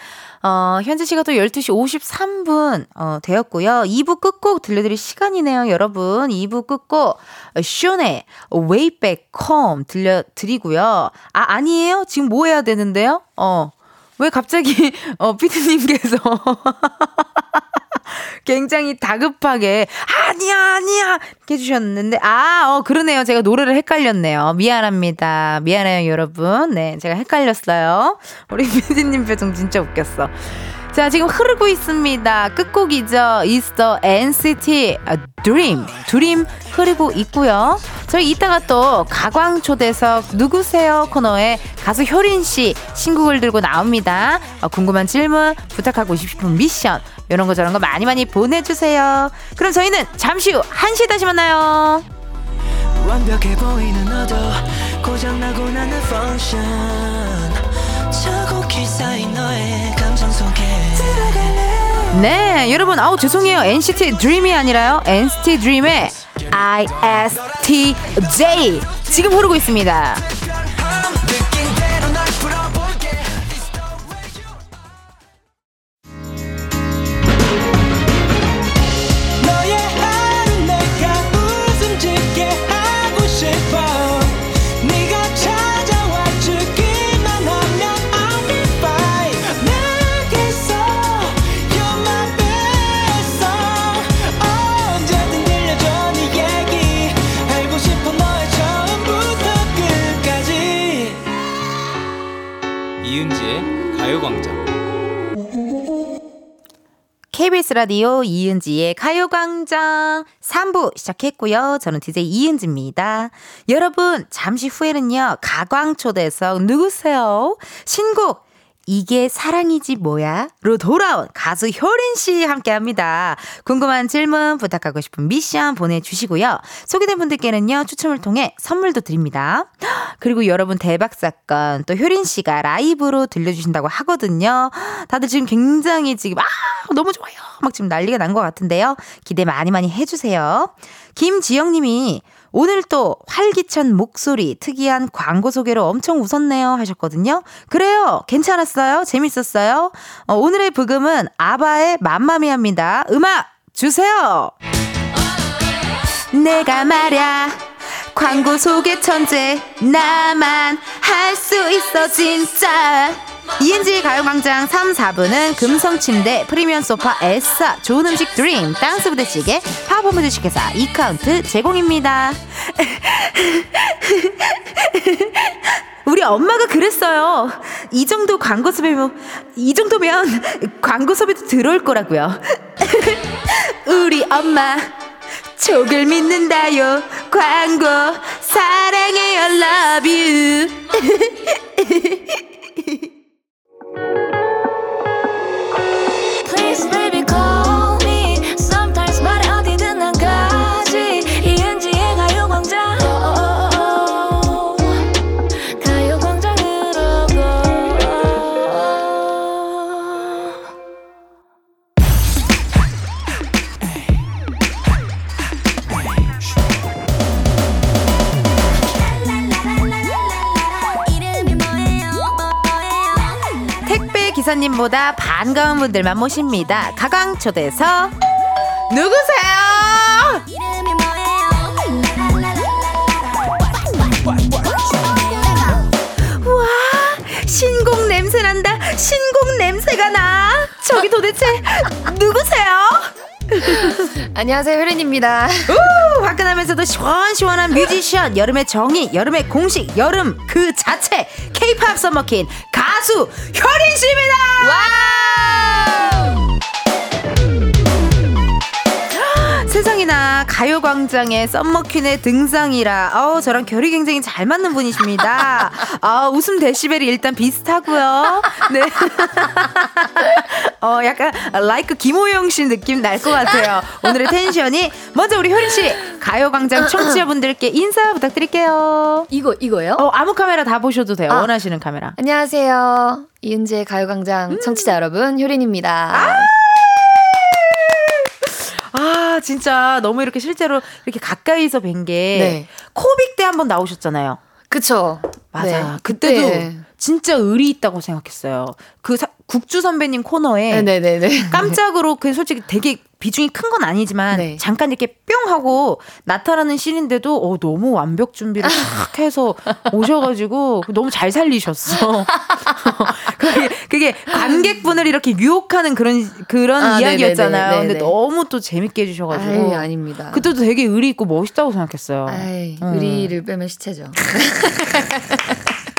어, 현재 시각도 열두 시 오십삼 분 어, 되었고요. 이 부 끝곡 들려드릴 시간이네요. 여러분 이 부 끝곡 슌의 Way Back Home 들려드리고요. 아 아니에요? 지금 뭐 해야 되는데요? 어, 왜 갑자기 어, 피디님께서 굉장히 다급하게 아니야 아니야 이렇게 해주셨는데 아 어, 그러네요. 제가 노래를 헷갈렸네요. 미안합니다. 미안해요 여러분. 네, 제가 헷갈렸어요. 우리 피디님 표정 진짜 웃겼어. 자, 지금 흐르고 있습니다. 끝곡이죠. It's the 엔시티 드림. 드림 흐르고 있고요. 저희 이따가 또 가광초대석 누구세요 코너에 가수 효린씨 신곡을 들고 나옵니다. 어, 궁금한 질문, 부탁하고 싶은 미션 이런 거 저런 거 많이 많이 보내주세요. 그럼 저희는 잠시 후 한 시에 다시 만나요. 완벽해 보이는 너도 고장나고 나는 펑션 차곡히 쌓인 너의 감정 속에 들어갈래. 네, 여러분 아우 죄송해요. 엔시티 드림이 아니라요 엔시티 드림의 아이에스티제이 지금 흐르고 있습니다. 케이비에스 라디오 이은지의 가요광장 삼 부 시작했고요. 저는 디제이 이은지입니다. 여러분 잠시 후에는요. 가광초대석 누구세요? 신곡 이게 사랑이지 뭐야로 돌아온 가수 효린씨 함께합니다. 궁금한 질문, 부탁하고 싶은 미션 보내주시고요. 소개된 분들께는요. 추첨을 통해 선물도 드립니다. 그리고 여러분 대박사건 또 효린씨가 라이브로 들려주신다고 하거든요. 다들 지금 굉장히 지금 아 너무 좋아요 막 지금 난리가 난 것 같은데요. 기대 많이 많이 해주세요. 김지영님이 오늘 또 활기찬 목소리, 특이한 광고 소개로 엄청 웃었네요 하셨거든요. 그래요. 괜찮았어요. 재밌었어요. 어, 오늘의 부금은 아바의 맘마미아입니다. 음악 주세요. 내가 말야 광고 소개 천재 나만 할 수 있어 진짜. 이은지 가요광장 삼, 사 부는 금성 침대, 프리미엄 소파, 에싸, 좋은 음식 드림, 댄스부대찌개, 파워푸즈 식회사, 이 카운트 제공입니다. 우리 엄마가 그랬어요. 이 정도 광고 섭외면, 이 정도면 광고 섭외도 들어올 거라고요. 우리 엄마, 족을 믿는다요. 광고, 사랑해요, love you. Please baby call me sometimes 말해 어디든 난 가지. 이은지의 가요광장 가요광장으로 고. 택배 기사님보다 반가운 분들만 모십니다. 가광초대석 누구세요? 와, 신곡 냄새 난다. 신곡 냄새가 나. 저기 도대체 누구세요? 안녕하세요, 효린입니다. 우, 화끈하면서도 시원시원한 뮤지션, 여름의 정의, 여름의 공식, 여름 그 자체 K-팝 써먹힌 가수 효린 씨입니다. 와우! 세상이나 가요광장에 썸머퀸의 등장이라 어, 저랑 결이 굉장히 잘 맞는 분이십니다. 어, 웃음 데시벨이 일단 비슷하고요. 네. 어, 약간 라이크 김호영 씨 느낌 날 것 같아요. 오늘의 텐션이. 먼저 우리 효린 씨 가요광장 청취자분들께 인사 부탁드릴게요. 이거 이거요? 어, 아무 카메라 다 보셔도 돼요. 아, 원하시는 카메라. 안녕하세요. 이은지의 가요광장 음. 청취자 여러분, 효린입니다. 아! 아, 진짜 너무 이렇게 실제로 이렇게 가까이서 뵌 게 네. 코빅 때 한번 나오셨잖아요. 그쵸. 맞아. 네. 그때도 네. 진짜 의리 있다고 생각했어요. 그 사, 국주 선배님 코너에 네, 네, 네. 깜짝으로 그 솔직히 되게 비중이 큰 건 아니지만 네. 잠깐 이렇게 뿅 하고 나타나는 씬인데도 어, 너무 완벽 준비를 탁 해서 오셔가지고 너무 잘 살리셨어. 그게, 그게 관객분을 이렇게 유혹하는 그런 그런 아, 이야기였잖아요. 네네네, 근데 너무 또 재밌게 해주셔가지고. 아이, 아닙니다. 그때도 되게 의리 있고 멋있다고 생각했어요. 아이, 음. 의리를 빼면 시체죠.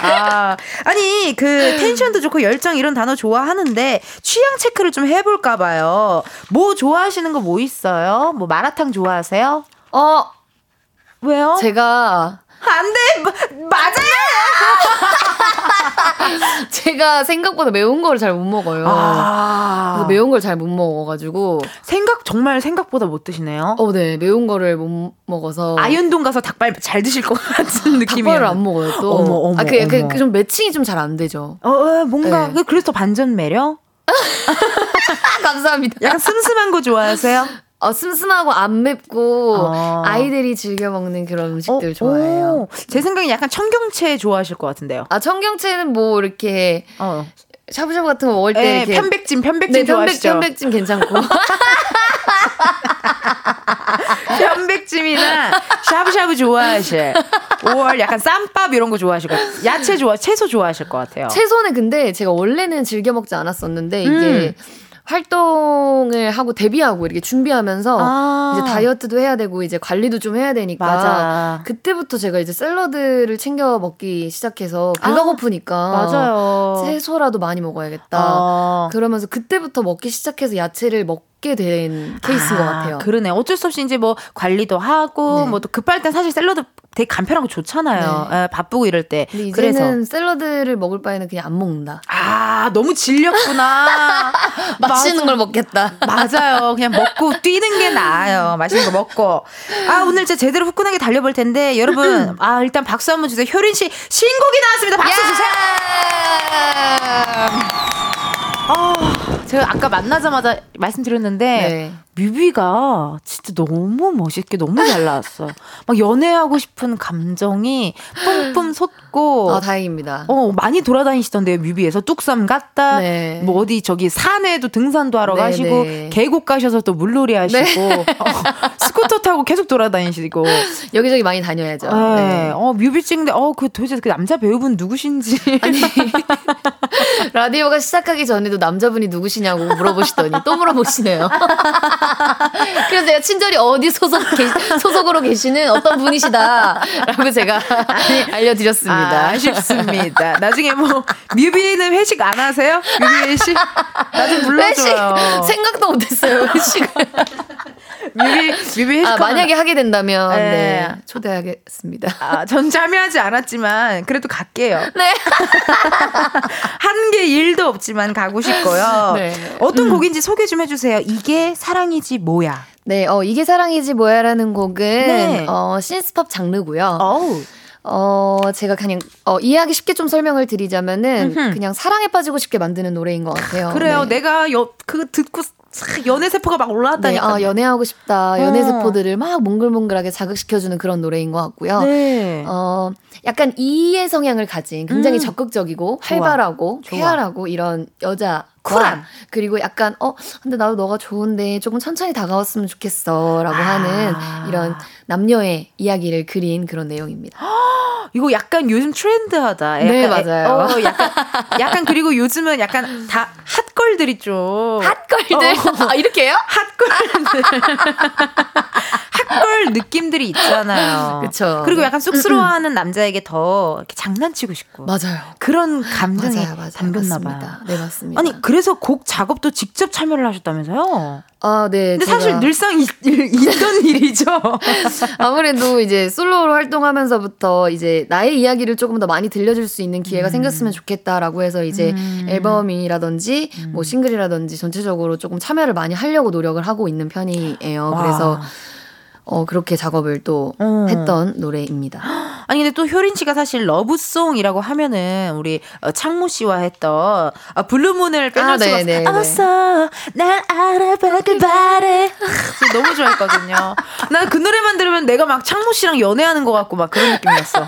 아, 아니 그 텐션도 좋고 열정 이런 단어 좋아하는데 취향 체크를 좀 해볼까 봐요. 뭐 좋아하시는 거 뭐 있어요? 뭐 마라탕 좋아하세요? 어 왜요? 제가 안돼 맞아요. 제가 생각보다 매운 걸 잘 못 먹어요. 아~ 그래서 매운 걸 잘 못 먹어가지고 생각 정말 생각보다 못 드시네요. 어, 네 매운 거를 못 먹어서 아현동 가서 닭발 잘 드실 것 같은 느낌이에요. 닭발을 안 먹어요 또. 어머 어머. 아, 그, 그, 그 좀 매칭이 좀 잘 안 되죠. 어, 어 뭔가 네. 그래서 반전 매력. 감사합니다. 약간 슴슴한 거 좋아하세요? 어, 슴슴하고 안 맵고 어. 아이들이 즐겨 먹는 그런 음식들 어, 좋아해요. 오. 제 생각엔 약간 청경채 좋아하실 것 같은데요. 아 청경채는 뭐 이렇게 어. 샤브샤브 같은 거 먹을 때 에, 이렇게 편백찜 편백찜 네, 좋아하시죠? 편백, 편백찜 괜찮고 편백찜이나 샤브샤브 좋아하실 오월 약간 쌈밥 이런 거 좋아하실 것 같아요. 야채 좋아 채소 좋아하실 것 같아요. 채소는 근데 제가 원래는 즐겨 먹지 않았었는데 이게 음. 활동을 하고 데뷔하고 이렇게 준비하면서 아~ 이제 다이어트도 해야 되고 이제 관리도 좀 해야 되니까 맞아. 그때부터 제가 이제 샐러드를 챙겨 먹기 시작해서 배가 아~ 고프니까 맞아요. 채소라도 많이 먹어야겠다. 아~ 그러면서 그때부터 먹기 시작해서 야채를 먹고 된 케이스인 아, 것 같아요. 그러네. 어쩔 수 없이 이제 뭐 관리도 하고 네. 뭐 또 급할 땐 사실 샐러드 되게 간편하고 좋잖아요. 네. 에, 바쁘고 이럴 때. 근데 이제는 그래서 샐러드를 먹을 바에는 그냥 안 먹는다. 아 너무 질렸구나. 맛있는 걸 먹겠다. 맞아요. 그냥 먹고 뛰는 게 나아요. 맛있는 거 먹고. 아 오늘 진짜 제대로 후끈하게 달려볼 텐데 여러분 아 일단 박수 한번 주세요. 효린 씨 신곡이 나왔습니다. 박수 주세요. 아, 제가 아까 만나자마자 말씀드렸는데 네. 뮤비가 진짜 너무 멋있게 너무 잘 나왔어요. 막 연애하고 싶은 감정이 뿜뿜 솟고. 아 다행입니다. 어 많이 돌아다니시던데요 뮤비에서 뚝섬 갔다. 네. 뭐 어디 저기 산에도 등산도 하러 네, 가시고 네. 계곡 가셔서 또 물놀이 하시고 네. 어, 스쿠터 타고 계속 돌아다니시고 여기저기 많이 다녀야죠. 네. 네. 어 뮤비 찍는데 어 그 도대체 그 남자 배우분 누구신지. 아니 라디오가 시작하기 전에도. 남자분이 누구시냐고 물어보시더니 또 물어보시네요. 그래서 제가 친절히 어디 소속 게, 소속으로 계시는 어떤 분이시다라고 제가 알려드렸습니다. 아, 아쉽습니다. 나중에 뭐 뮤비는 회식 안 하세요? 뮤비 회식? 나 좀 불러줘요. 회식? 생각도 못했어요. 회식을. 뮤비, 뮤비 회식 아, 만약에 하게 된다면 네. 네, 초대하겠습니다. 아, 전 참여하지 않았지만 그래도 갈게요. 네. 한 게 일도 없지만 가고 싶고요. 네. 어떤 음. 곡인지 소개 좀 해주세요. 이게 사랑이지 뭐야. 네, 어, 이게 사랑이지 뭐야라는 곡은 네. 어, 신스팝 장르고요. 어우. 어, 제가 그냥, 어, 이해하기 쉽게 좀 설명을 드리자면은, 음흠. 그냥 사랑에 빠지고 싶게 만드는 노래인 것 같아요. 그래요. 네. 내가 여, 그 듣고, 연애 세포가 막 올라왔다니까. 네, 아, 연애하고 싶다. 연애 세포들을 막 몽글몽글하게 자극시켜주는 그런 노래인 것 같고요. 네. 어, 약간 이의 성향을 가진 굉장히 음. 적극적이고 활발하고 좋아. 쾌활하고 이런 여자. 쿨한. 그리고 약간 어 근데 나도 너가 좋은데 조금 천천히 다가왔으면 좋겠어 라고 아. 하는 이런 남녀의 이야기를 그린 그런 내용입니다. 허, 이거 약간 요즘 트렌드하다. 약간, 네 맞아요. 어, 약간, 약간 그리고 요즘은 약간 다 핫걸들이 좀 핫걸들? 어, 아 이렇게 해요? 핫걸들. 핫걸 느낌들이 있잖아요. 그렇죠. 그리고 약간 쑥스러워하는 남자에게 더 이렇게 장난치고 싶고 맞아요. 그런 감정이 담겼나 봐요. 네 맞습니다. 아니 그래서 곡 작업도 직접 참여를 하셨다면서요? 아, 네. 근데 제가... 사실 늘상 이, 일, 있던 일이죠. 아무래도 이제 솔로로 활동하면서부터 이제 나의 이야기를 조금 더 많이 들려줄 수 있는 기회가 음. 생겼으면 좋겠다라고 해서 이제 음. 앨범이라든지 음. 뭐 싱글이라든지 전체적으로 조금 참여를 많이 하려고 노력을 하고 있는 편이에요. 와. 그래서 어, 그렇게 작업을 또 음. 했던 노래입니다. 아니 근데 또 효린 씨가 사실 러브송이라고 하면은 우리 창모 씨와 했던 아, 블루문을 빼놓을 수가 없어요. 어서 날 알아보길 바래. 너무 좋아했거든요. 난 그 노래만 들으면 내가 막 창모 씨랑 연애하는 것 같고 막 그런 느낌이었어.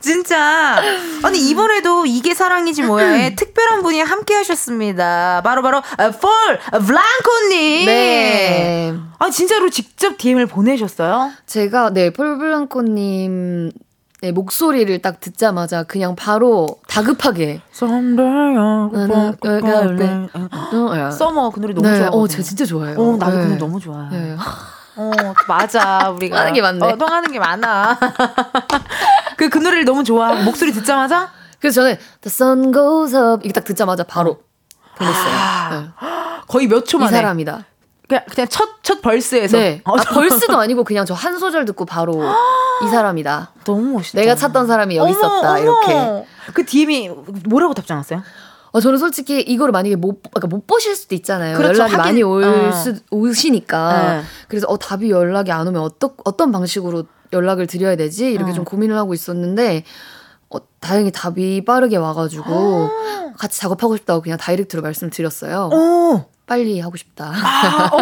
진짜. 아니 이번에도 이게 사랑이지 뭐야에 특별한 분이 함께 하셨습니다. 바로바로 폴 블랑코님. 네. 아 진짜로 직접 디엠을 보내셨어요? 제가 네 폴 블랑코님. 네, 목소리를 딱 듣자마자 그냥 바로 다급하게 서머 그 노래 너무 네, 좋아요. 어, 제가 진짜 좋아해요. 어, 나도 네. 그 노래 너무 좋아요. 네. 어, 맞아. 우리가 통하는 게 많네. 어, 통하는 게 많아. 그, 그 노래를 너무 좋아. 목소리 듣자마자? 그래서 저는 The sun goes up 이게 딱 듣자마자 바로 보냈어요. 아, 네. 거의 몇 초 만에 이 사람이다. 그냥, 그냥 첫, 첫 벌스에서. 네. 아, 벌스도 아니고 그냥 저 한 소절 듣고 바로 이 사람이다. 너무 멋있다. 내가 찾던 사람이 여기 어머, 있었다. 어머. 이렇게. 그 디엠이 뭐라고 답장 왔어요? 어, 저는 솔직히 이거를 만약에 못, 그러니까 못 보실 수도 있잖아요. 그렇죠, 연락이 하긴, 많이 올 어. 수, 오시니까. 네. 그래서 어, 답이 연락이 안 오면 어떠, 어떤 방식으로 연락을 드려야 되지? 이렇게 어. 좀 고민을 하고 있었는데. 어, 다행히 답이 빠르게 와가지고 아~ 같이 작업하고 싶다고 그냥 다이렉트로 말씀드렸어요. 오~ 빨리 하고 싶다. 아~ 오~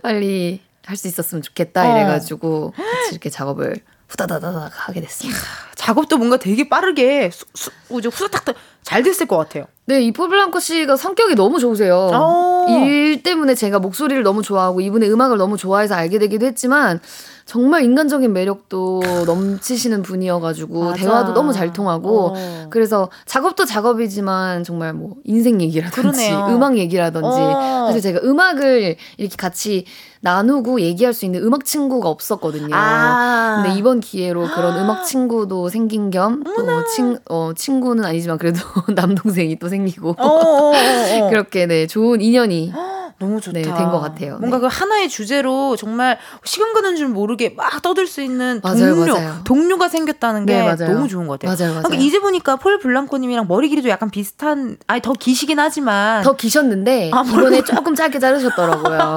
빨리 할 수 있었으면 좋겠다 어. 이래가지고 같이 이렇게 작업을 후다다다닥 하게 됐습니다. 작업도 뭔가 되게 빠르게 수, 수, 후다닥 잘 됐을 것 같아요. 네, 이 폴 블랑코 씨가 성격이 너무 좋으세요. 오. 일 때문에 제가 목소리를 너무 좋아하고 이분의 음악을 너무 좋아해서 알게 되기도 했지만 정말 인간적인 매력도 넘치시는 분이어가지고 맞아. 대화도 너무 잘 통하고 오. 그래서 작업도 작업이지만 정말 뭐 인생 얘기라든지 그러네요. 음악 얘기라든지 오. 사실 제가 음악을 이렇게 같이 나누고 얘기할 수 있는 음악 친구가 없었거든요. 아. 근데 이번 기회로 그런 음악 친구도 생긴 겸 또 친, 어, 친구는 아니지만 그래도 남동생이 또 생기고 그렇게 네 좋은 인연이 너무 좋다. 네, 된 것 같아요. 뭔가 네. 그 하나의 주제로 정말 시간 가는 줄 모르게 막 떠들 수 있는 맞아요, 동료, 맞아요. 동료가 생겼다는 게 네, 너무 좋은 것 같아요. 맞아요, 맞아요. 그러니까 이제 보니까 폴 블랑코님이랑 머리 길이도 약간 비슷한, 아니 더 기시긴 하지만 더 기셨는데 아, 이번에 조금 짧게 자르셨더라고요.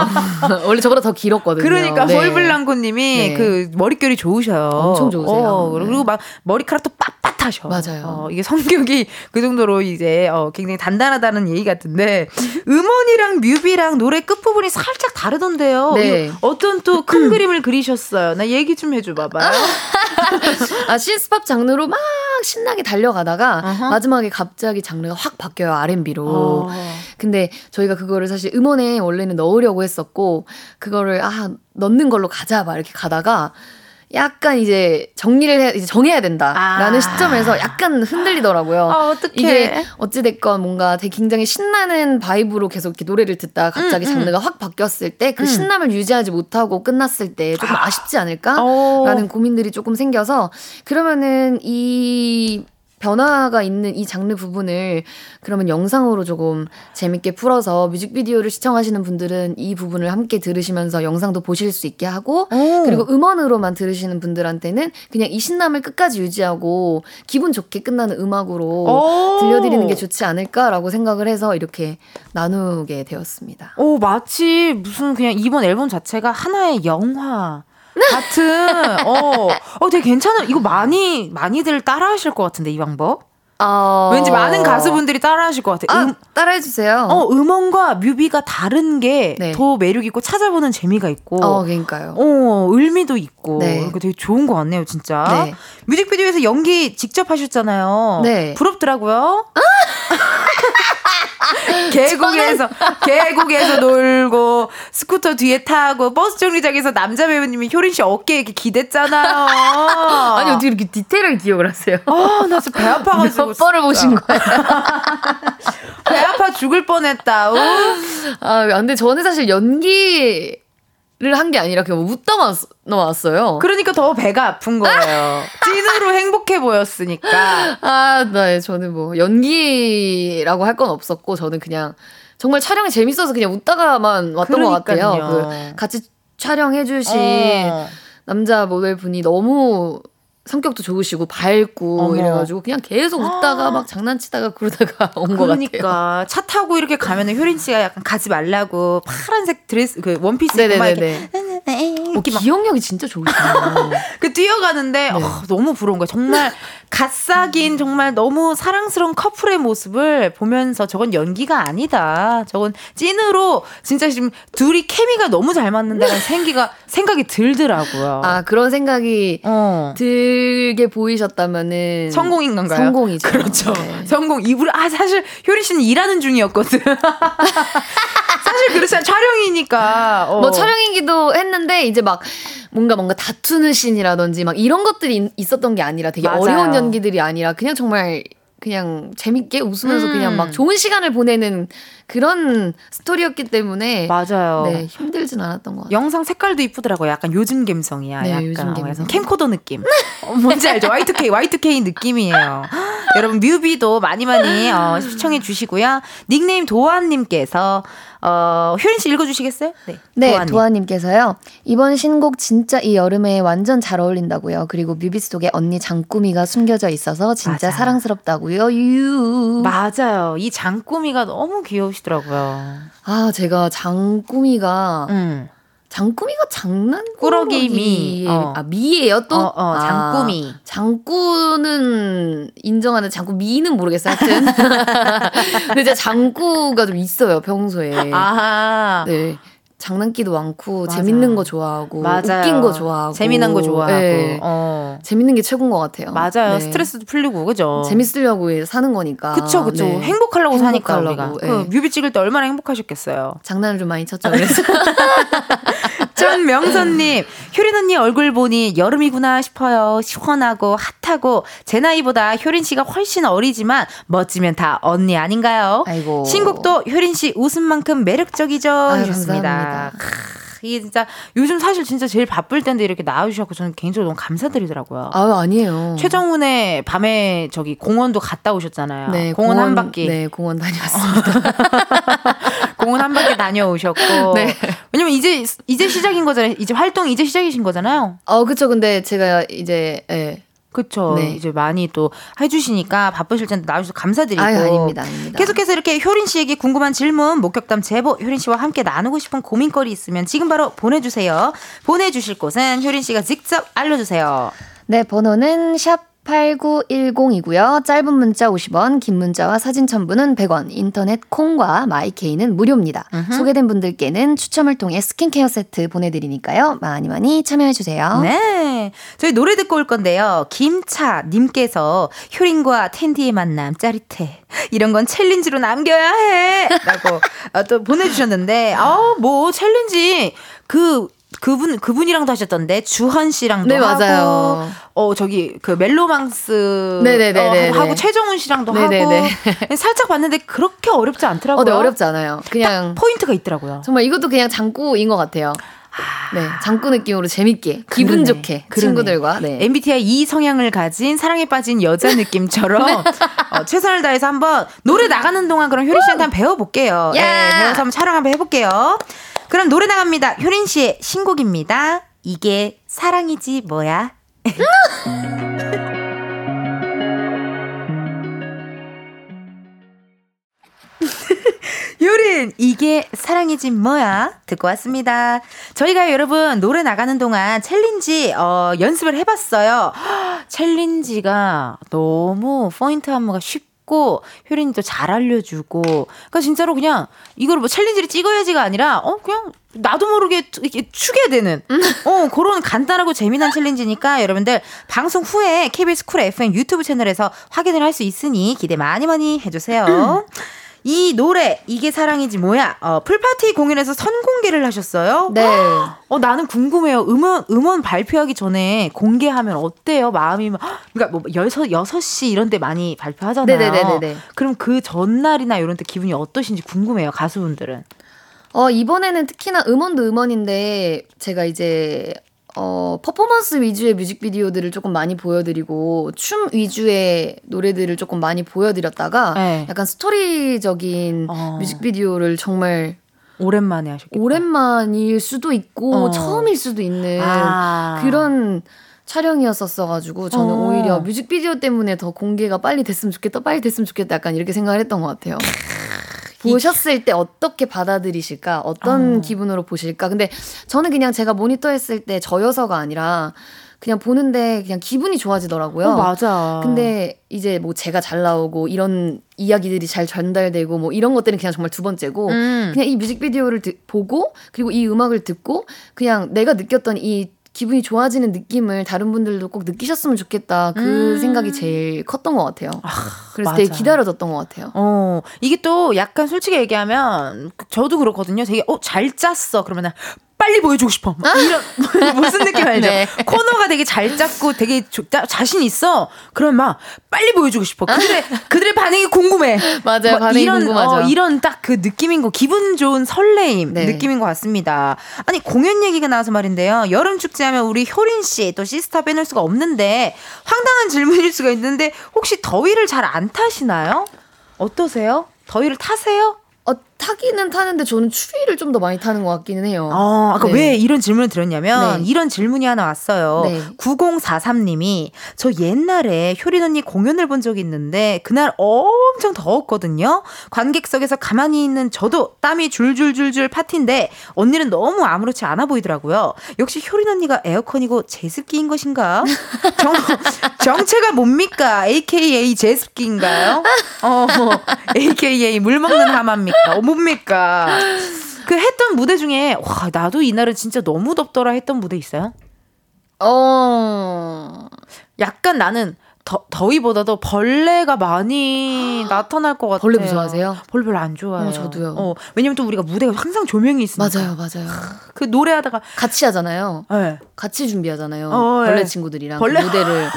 원래 저보다 더 길었거든요. 그러니까 네. 폴 블랑코님이 네. 그 머릿결이 좋으셔요. 엄청 좋으세요. 어, 그리고 네. 막 머리카락도 빳빳하셔. 맞아요. 어, 이게 성격이 그 정도로 이제 어, 굉장히 단단하다는 얘기 같은데 음원이랑 뮤비랑 노래 끝부분이 살짝 다르던데요. 네. 어떤 또 큰 그림을 그리셨어요. 나 얘기 좀 해줘 봐봐요. 아, 신스팝 장르로 막 신나게 달려가다가 uh-huh. 마지막에 갑자기 장르가 확 바뀌어요. 알앤비로. Uh-huh. 근데 저희가 그거를 사실 음원에 원래는 넣으려고 했었고 그거를 아 넣는 걸로 가자 막 이렇게 가다가 약간 이제 정리를 해, 이제 정해야 된다라는 아~ 시점에서 약간 흔들리더라고요. 아, 어떡해. 이게 어찌됐건 뭔가 되게 굉장히 신나는 바이브로 계속 이렇게 노래를 듣다가 갑자기 음, 장르가 음. 확 바뀌었을 때 그 음. 신남을 유지하지 못하고 끝났을 때 조금 아~ 아쉽지 않을까라는 고민들이 조금 생겨서 그러면은 이 변화가 있는 이 장르 부분을 그러면 영상으로 조금 재밌게 풀어서 뮤직비디오를 시청하시는 분들은 이 부분을 함께 들으시면서 영상도 보실 수 있게 하고 오. 그리고 음원으로만 들으시는 분들한테는 그냥 이 신남을 끝까지 유지하고 기분 좋게 끝나는 음악으로 오. 들려드리는 게 좋지 않을까라고 생각을 해서 이렇게 나누게 되었습니다. 오, 마치 무슨 그냥 이번 앨범 자체가 하나의 영화 같은 어, 어 되게 괜찮아. 이거 많이 많이들 따라하실 것 같은데 이 방법. 어... 왠지 많은 가수분들이 따라하실 것 같아요. 아, 음... 따라해주세요. 어, 음원과 뮤비가 다른 게 더 네. 매력 있고 찾아보는 재미가 있고. 어, 그러니까요. 어, 의미도 있고. 네. 그러니까 되게 좋은 것 같네요, 진짜. 네. 뮤직비디오에서 연기 직접 하셨잖아요. 네. 부럽더라고요. 계곡에서 계곡에서 놀고 스쿠터 뒤에 타고 버스 정류장에서 남자 배우님이 효린 씨 어깨에 이렇게 기댔잖아요. 아니 어떻게 이렇게 디테일하게 기억을 하세요? 아, 나 진짜 배 아파가지고 몇 번을 보신 거예요? 배 아파 죽을 뻔했다. 오. 아, 근데 저는 사실 연기 를 한 게 아니라 그냥 웃다 나왔어요. 그러니까 더 배가 아픈 거예요. 찐으로 행복해 보였으니까. 아, 네, 저는 뭐 연기라고 할 건 없었고 저는 그냥 정말 촬영이 재밌어서 그냥 웃다가만 왔던 것 같아요. 그 같이 촬영해주신 어. 남자 모델분이 너무 성격도 좋으시고 밝고 어머. 이래가지고 그냥 계속 웃다가 아. 막 장난치다가 그러다가 온 것 같아요. 그러니까 차 타고 이렇게 가면은 효린 씨가 약간 가지 말라고 파란색 드레스 그 원피스 입고 막 이렇게 목이 막 기억력이 진짜 좋으시네요. 그 뛰어가는데 네. 어, 너무 부러운 거예요. 정말 갓삭인 정말 너무 사랑스러운 커플의 모습을 보면서 저건 연기가 아니다. 저건 찐으로 진짜 지금 둘이 케미가 너무 잘 맞는다는 생기가 생각이 들더라고요. 아 그런 생각이 어. 들게 보이셨다면은 성공인 건가요? 성공이죠. 그렇죠. 네. 성공. 이불 아 사실 효린 씨는 일하는 중이었거든. 사실 그렇잖아요. 촬영이니까. 어. 뭐 촬영이기도 했는데 이제 막 뭔가 뭔가 다투는 씬이라든지 막 이런 것들이 있었던 게 아니라 되게 맞아요. 어려운 연기들이 아니라 그냥 정말 그냥 재밌게 웃으면서 음. 그냥 막 좋은 시간을 보내는 그런 스토리였기 때문에 맞아요. 네, 힘들진 않았던 것 같아요. 영상 색깔도 이쁘더라고요. 약간 요즘 감성이야. 네, 약간 요즘 감성. 캠코더 느낌. 뭔지 알죠? 와이투케이, 와이투케이 느낌이에요. 여러분 뮤비도 많이 많이 어, 시청해 주시고요. 닉네임 도아님께서 어, 효린 씨 읽어주시겠어요? 네, 네 도아님. 도아님께서요. 이번 신곡 진짜 이 여름에 완전 잘 어울린다고요. 그리고 뮤비 속에 언니 장꾸미가 숨겨져 있어서 진짜 맞아. 사랑스럽다고요. 유유. 맞아요. 이 장꾸미가 너무 귀여우시더라고요. 아 제가 장꾸미가 음. 장꾸미가 장난꾸러기 미. 어. 아, 미예요 또? 어, 어, 장꾸미. 아, 장꾸는 인정하는데 장꾸 미는 모르겠어요. 하여튼. 근데 제가 장꾸가 좀 있어요. 평소에. 아하. 네. 장난기도 많고 맞아. 재밌는 거 좋아하고 맞아요. 웃긴 거 좋아하고 재미난 거 좋아하고 네. 어. 재밌는 게 최고인 것 같아요. 맞아요. 네. 스트레스도 풀리고 그죠. 재밌으려고 사는 거니까. 그쵸 그쵸. 네. 행복하려고, 행복하려고 사니까 우리가. 네. 그 뮤비 찍을 때 얼마나 행복하셨겠어요. 장난을 좀 많이 쳤죠. 그래서 전명선님 효린 언니 얼굴 보니 여름이구나 싶어요. 시원하고 핫하고 제 나이보다 효린 씨가 훨씬 어리지만 멋지면 다 언니 아닌가요? 아이고. 신곡도 효린 씨 웃음만큼 매력적이죠. 아유, 하셨습니다. 이게 진짜 요즘 사실 진짜 제일 바쁠 텐데 이렇게 나와주셔서 저는 개인적으로 너무 감사드리더라고요. 아유, 아니에요. 최정훈의 밤에 저기 공원도 갔다 오셨잖아요. 네, 공원, 공원 한 바퀴. 네, 공원 다녀왔습니다. 공원 한 바퀴 다녀오셨고. 네. 왜냐면 이제 이제 시작인 거잖아요. 이제 활동 이제 시작이신 거잖아요. 어, 그렇죠. 근데 제가 이제 예. 그렇죠. 네. 이제 많이 또 해주시니까 바쁘실 텐데 나와주셔서 감사드리고. 아유, 아닙니다, 아닙니다. 계속해서 이렇게 효린 씨에게 궁금한 질문, 목격담 제보, 효린 씨와 함께 나누고 싶은 고민거리 있으면 지금 바로 보내주세요. 보내주실 곳은 효린 씨가 직접 알려주세요. 네, 번호는 샵 팔구일공이고요. 짧은 문자 오십 원, 긴 문자와 사진 첨부는 백 원, 인터넷 콩과 마이케이는 무료입니다. 으흠. 소개된 분들께는 추첨을 통해 스킨케어 세트 보내드리니까요. 많이 많이 참여해주세요. 네, 저희 노래 듣고 올 건데요. 김차님께서 효린과 텐디의 만남 짜릿해. 이런 건 챌린지로 남겨야 해. 라고 또 보내주셨는데 아, 뭐 챌린지 그... 그분 그분이랑도 하셨던데 주헌 씨랑도 네, 하고 맞아요. 어 저기 그 멜로망스 네네네네. 하고 최정훈 씨랑도 네네네. 하고 살짝 봤는데 그렇게 어렵지 않더라고요. 어, 네, 어렵지 않아요. 그냥 포인트가 있더라고요. 정말 이것도 그냥 장꾸인 것 같아요. 네, 장꾸 느낌으로 재밌게 기분 그러네, 좋게 그러네. 친구들과 네. 엠비티아이 이 성향을 가진 사랑에 빠진 여자 느낌처럼 어, 최선을 다해서 한번 노래 나가는 동안 그럼 효린 씨한테 한번 배워볼게요. 예, 배워서 한번 촬영 한번 해볼게요. 그럼 노래 나갑니다. 효린 씨의 신곡입니다. 이게 사랑이지 뭐야. 효린 이게 사랑이지 뭐야 듣고 왔습니다. 저희가 여러분 노래 나가는 동안 챌린지 어, 연습을 해봤어요. 허, 챌린지가 너무 포인트 안무가 쉽 효린이도 잘 알려주고 그러니까 진짜로 그냥 이걸 뭐 챌린지를 찍어야지가 아니라 어 그냥 나도 모르게 이렇게 추게 되는 어 그런 간단하고 재미난 챌린지니까 여러분들 방송 후에 케이비에스 쿨 에프엠 유튜브 채널에서 확인을 할 수 있으니 기대 많이 많이 해주세요. 이 노래 이게 사랑이지 뭐야 어, 풀파티 공연에서 선공개를 하셨어요. 네. 어 나는 궁금해요. 음원 음원 발표하기 전에 공개하면 어때요? 마음이 막 그러니까 뭐 여섯 여섯 시 이런 데 많이 발표하잖아요. 네네네네. 그럼 그 전날이나 이런 때 기분이 어떠신지 궁금해요. 가수분들은. 어 이번에는 특히나 음원도 음원인데 제가 이제 어, 퍼포먼스 위주의 뮤직비디오들을 조금 많이 보여드리고 춤 위주의 노래들을 조금 많이 보여드렸다가 네. 약간 스토리적인 어. 뮤직비디오를 정말 오랜만에 하셨겠다. 오랜만일 수도 있고 어. 처음일 수도 있는 아. 그런 촬영이었었어가지고 저는 어. 오히려 뮤직비디오 때문에 더 공개가 빨리 됐으면 좋겠다 빨리 됐으면 좋겠다 약간 이렇게 생각을 했던 것 같아요. 보셨을 때 어떻게 받아들이실까? 어떤 아. 기분으로 보실까? 근데 저는 그냥 제가 모니터했을 때 저여서가 아니라 그냥 보는데 그냥 기분이 좋아지더라고요. 어, 맞아. 근데 이제 뭐 제가 잘 나오고 이런 이야기들이 잘 전달되고 뭐 이런 것들은 그냥 정말 두 번째고 음. 그냥 이 뮤직비디오를 드, 보고 그리고 이 음악을 듣고 그냥 내가 느꼈던 이 기분이 좋아지는 느낌을 다른 분들도 꼭 느끼셨으면 좋겠다. 그 음. 생각이 제일 컸던 것 같아요. 아, 그래서 맞아. 되게 기다려졌던 것 같아요. 어, 이게 또 약간 솔직히 얘기하면 저도 그렇거든요. 되게 어, 잘 짰어. 그러면 빨리 보여주고 싶어. 막 이런 무슨 느낌 알죠? 네. 코너가 되게 잘 짰고 되게 조, 자, 자신 있어. 그러면 막 빨리 보여주고 싶어. 그들의 그들의 반응이 궁금해. 맞아요. 반응이 이런, 궁금하죠. 어, 이런 딱 그 느낌인 거, 기분 좋은 설레임 네. 느낌인 것 같습니다. 아니 공연 얘기가 나와서 말인데요. 여름 축제하면 우리 효린 씨 또 시스타 빼놓을 수가 없는데 황당한 질문일 수가 있는데 혹시 더위를 잘 안 타시나요? 어떠세요? 더위를 타세요? 어, 타기는 타는데 저는 추위를 좀 더 많이 타는 것 같기는 해요. 아, 아까 네. 왜 이런 질문을 드렸냐면 네. 이런 질문이 하나 왔어요. 네. 구공사삼 님이 저 옛날에 효린 언니 공연을 본 적이 있는데 그날 엄청 더웠거든요. 관객석에서 가만히 있는 저도 땀이 줄줄줄줄 파티인데 언니는 너무 아무렇지 않아 보이더라고요. 역시 효린 언니가 에어컨이고 제습기인 것인가? 정, 정체가 뭡니까? 에이케이에이 제습기인가요? 어, 에이케이에이 물 먹는 하마입니까? 어머 뭡니까? 그 했던 무대 중에 와 나도 이날은 진짜 너무 덥더라 했던 무대 있어요? 어 약간 나는 더, 더위보다도 벌레가 많이 나타날 것 같아요. 벌레 무서워하세요? 벌레 별로 안 좋아해요. 어, 저도요. 어, 왜냐면 또 우리가 무대가 항상 조명이 있으니까. 맞아요, 맞아요. 그 노래하다가 같이 하잖아요. 네. 같이 준비하잖아요. 어, 벌레 네. 친구들이랑 벌레... 그 무대를.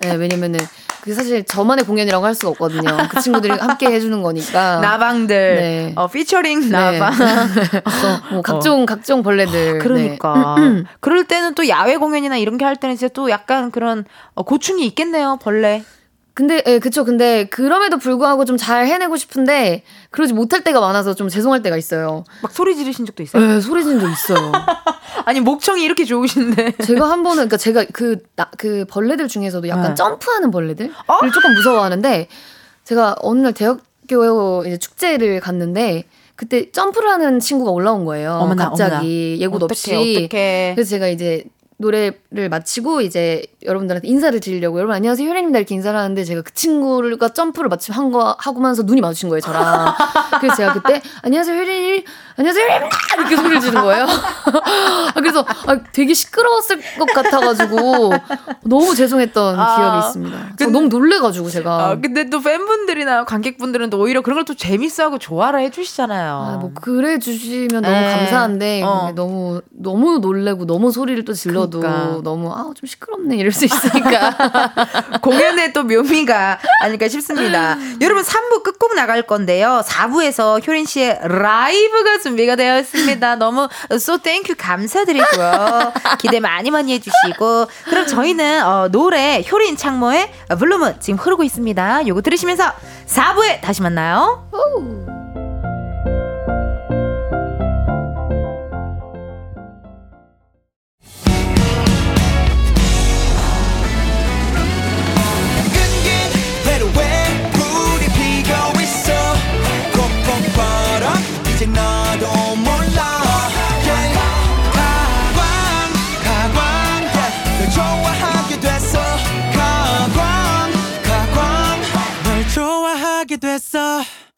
네, 왜냐면은 그게 사실 저만의 공연이라고 할 수가 없거든요. 그 친구들이 함께 해주는 거니까. 나방들, 네. 어, 피처링 나방, 네. 어, 뭐 각종 어. 각종 벌레들. 어, 그러니까. 네. 그럴 때는 또 야외 공연이나 이런 게 할 때는 이제 또 약간 그런 고충이 있겠네요, 벌레. 근데 예, 그쵸. 근데 그럼에도 불구하고 좀 잘 해내고 싶은데 그러지 못할 때가 많아서 좀 죄송할 때가 있어요. 막 소리 지르신 적도 있어요? 네, 소리 지른 적 있어요. 아니 목청이 이렇게 좋으신데 제가 한 번은 그러니까 제가 그, 나, 그 벌레들 중에서도 약간 네. 점프하는 벌레들을 어? 조금 무서워하는데 제가 어느 날 대학교 이제 축제를 갔는데 그때 점프를 하는 친구가 올라온 거예요. 어머나, 갑자기 어머나. 예고도 어떡해, 없이 어떡해. 그래서 제가 이제 노래를 마치고 이제 여러분들한테 인사를 드리려고 여러분 안녕하세요 효린입니다 이렇게 인사를 하는데 제가 그 친구가 점프를 마침 한 거 하고면서 눈이 마주친 거예요 저랑. 그래서 제가 그때 안녕하세요 효린이 안녕하세요 효린입니다 이렇게 소리를 지는 거예요. 그래서 되게 시끄러웠을 것 같아가지고 너무 죄송했던 아, 기억이 있습니다. 근데, 저 너무 놀래가지고 제가. 아, 근데 또 팬분들이나 관객분들은 또 오히려 그런 걸 또 재밌어하고 좋아라 해주시잖아요. 아, 뭐 그래 주시면 너무 에이, 감사한데 어. 너무 너무 놀래고 너무 소리를 또 질러. 그러니까. 너무 아우 좀 시끄럽네 이럴 수 있으니까 공연의 또 묘미가 아닐까 싶습니다. 여러분 삼 부 끝곡 나갈 건데요. 사 부에서 효린 씨의 라이브가 준비가 되어 있습니다. 너무 so thank you 감사드리고요. 기대 많이 많이 해주시고 그럼 저희는 어, 노래 효린 창모의 블루문 지금 흐르고 있습니다. 요거 들으시면서 사 부에 다시 만나요. 오.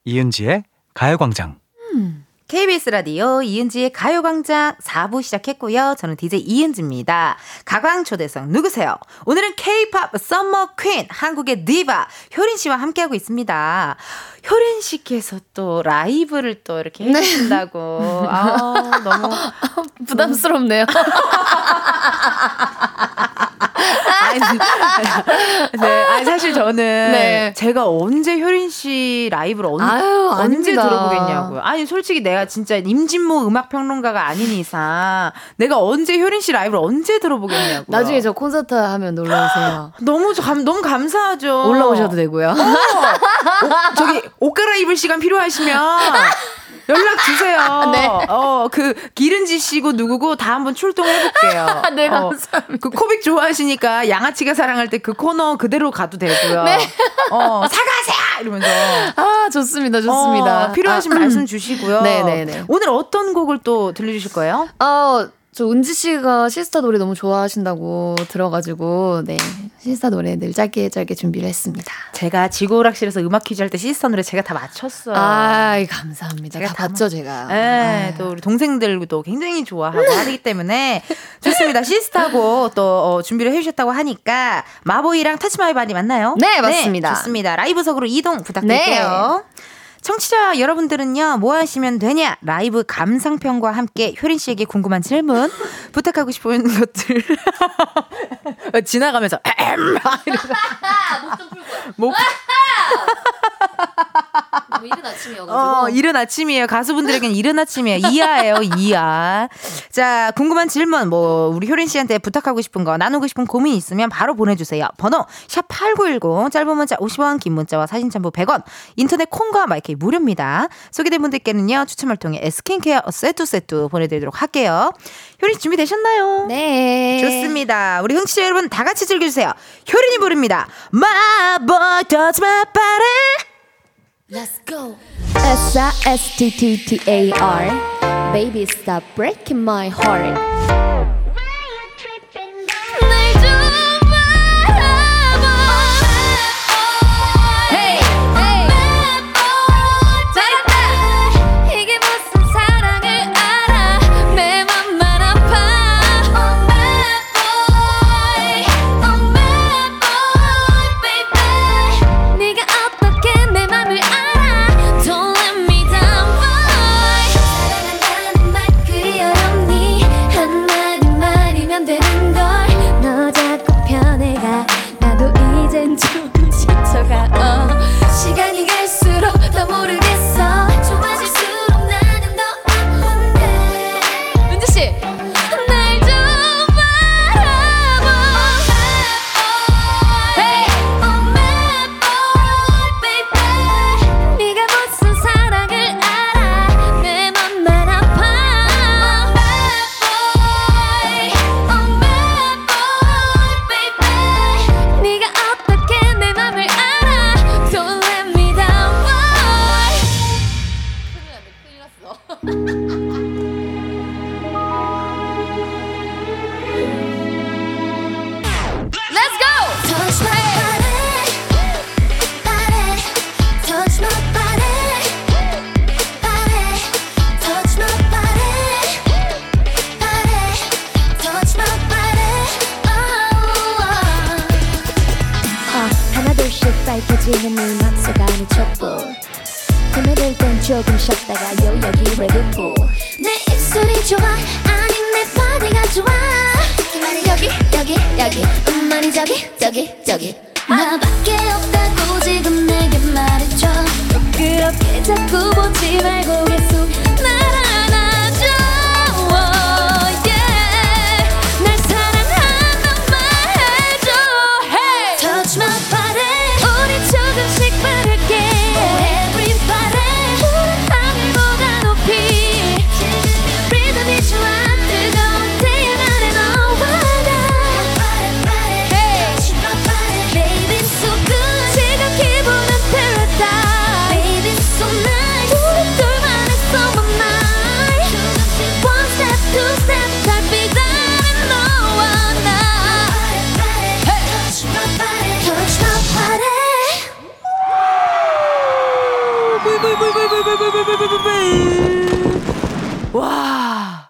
이은지의 가요광장. 음, 케이비에스 라디오 이은지의 가요광장 사 부 시작했고요. 저는 디제이 이은지입니다. 가광초대석 누구세요? 오늘은 K-팝 썸머 퀸 한국의 디바 효린 씨와 함께하고 있습니다. 효린 씨께서 또 라이브를 또 이렇게 해주신다고. 네. 아, 너무 부담스럽네요. 네, 아니 사실 저는 네. 제가 언제 효린 씨 라이브를 언, 아유, 언제 아닙니다. 들어보겠냐고요. 아니 솔직히 내가 진짜 임진모 음악평론가가 아닌 이상 내가 언제 효린 씨 라이브를 언제 들어보겠냐고요. 나중에 저 콘서트 하면 놀러오세요. 너무 감, 너무 감사하죠. 올라오셔도 되고요. 어, 오, 저기 옷 갈아입을 시간 필요하시면 연락 주세요. 네. 어, 그 기른지 씨고 누구고 다 한번 출동해볼게요. 네, 감사합니다. 어, 그 코빅 좋아하시니까 양아치가 사랑할 때 그 코너 그대로 가도 되고요. 네. 어, 사과하세요! 이러면서. 아, 좋습니다. 좋습니다. 어, 필요하신 아, 말씀 주시고요. 네네네. 오늘 어떤 곡을 또 들려주실 거예요? 어, 저 은지 씨가 시스타 노래 너무 좋아하신다고 들어가지고 네 시스타 노래 늘 짧게 짧게 준비를 했습니다. 제가 지구오락실에서 음악 퀴즈 할 때 시스타 노래 제가 다 맞췄어요. 아 감사합니다. 제가 다, 다 봤죠 마... 제가. 네, 또 우리 동생들도 굉장히 좋아하고 하기 때문에 좋습니다. 시스타고 또 어, 준비를 해주셨다고 하니까 마보이랑 타치마이 바디 맞나요? 네 맞습니다. 네, 좋습니다. 라이브석으로 이동 부탁드릴게요. 네. 청취자 여러분들은요, 뭐 하시면 되냐? 라이브 감상평과 함께 효린 씨에게 궁금한 질문, 부탁하고 싶은 것들. 지나가면서, 에헴! 목 좀 풀고. 목. 너무 이른 아침이어가지고. 어, 이른 아침이에요. 가수분들에겐 이른 아침이에요. 이하예요, 이하. 자, 궁금한 질문, 뭐, 우리 효린 씨한테 부탁하고 싶은 거, 나누고 싶은 고민이 있으면 바로 보내주세요. 번호, 샵팔구일공, 짧은 문자 오십 원, 긴 문자와 사진 첨부 백 원, 인터넷 콩과 마이케이 무료입니다. 소개된 분들께는요, 추첨을 통해 스킨케어 세트 세트 보내드리도록 할게요. 효린 준비되셨나요? 네. 좋습니다. 우리 흥취자 여러분 다 같이 즐겨주세요. 효린이 부릅니다. 마보 터치 마이 바디. Let's go. 에싸 에스 티 티 티 에이 알 Baby stop breaking my heart. 날 좀 바라봐. Hey, hey. 잘했다. 이게 무슨 사랑을 알아. 내 맘만 아파. Oh my boy. Oh my boy, baby. 네가 어떻게 내 맘을 알아. 시간이 갈수록 더 모르겠어. 좋아질수록 나는 더 아픈데. 은지씨 날 좀 바라봐. Oh my boy. Hey. Oh my boy, baby. 네가 무슨 사랑을 알아. 내 맘만 아파. Oh my boy. Oh my boy, baby. 네가 어떻게 내 맘을 알아. 밝혀지는 이 맘속 안의 촛불 헤매들 땐 조금 쉬었다가 요 여기 레드불. 내 입술이 좋아 아니 내 바디가 좋아. 이만이 여기 여기 여기 음만이 저기 저기 저기. 나밖에 없다고 지금 내게 말해줘. 부끄럽게 자꾸 보지 말고 계속 날 와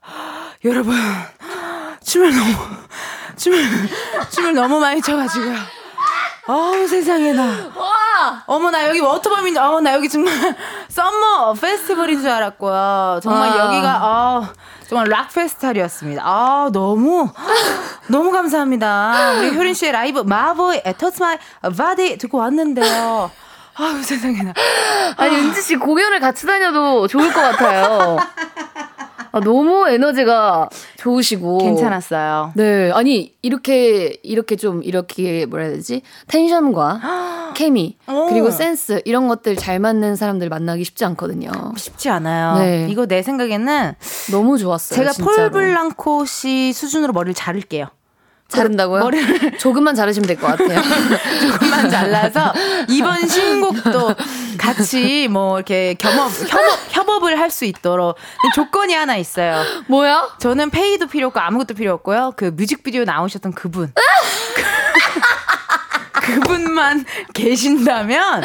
여러분 춤을 너무 춤을 춤을 너무 많이 춰가지고요. 어우 세상에 나. 와 어머 나 여기 워터밤인 줄. 어머 나 여기 정말 썸머 페스티벌인 줄 알았고요. 정말 와. 여기가 어, 정말 락 페스티벌이었습니다. 아 너무 너무 감사합니다. 우리 효린 씨의 라이브 마보이 터치 마이 바디 듣고 왔는데요. 아유 세상에 나. 아니 은지 씨 공연을 같이 다녀도 좋을 것 같아요. 아, 너무 에너지가 좋으시고 괜찮았어요. 네, 아니 이렇게 이렇게 좀 이렇게 뭐라 해야 되지? 텐션과 케미 그리고 센스 이런 것들 잘 맞는 사람들 만나기 쉽지 않거든요. 쉽지 않아요. 네. 이거 내 생각에는 너무 좋았어요. 제가 진짜로. 폴 블랑코 씨 수준으로 머리를 자를게요. 자른다고요? 머리를 조금만 자르시면 될 것 같아요. 조금만 잘라서 이번 신곡도 같이 뭐 이렇게 겸업, 협업, 협업을 할 수 있도록 조건이 하나 있어요. 뭐야? 저는 페이도 필요 없고 아무것도 필요 없고요. 그 뮤직비디오 나오셨던 그분. 그분만 계신다면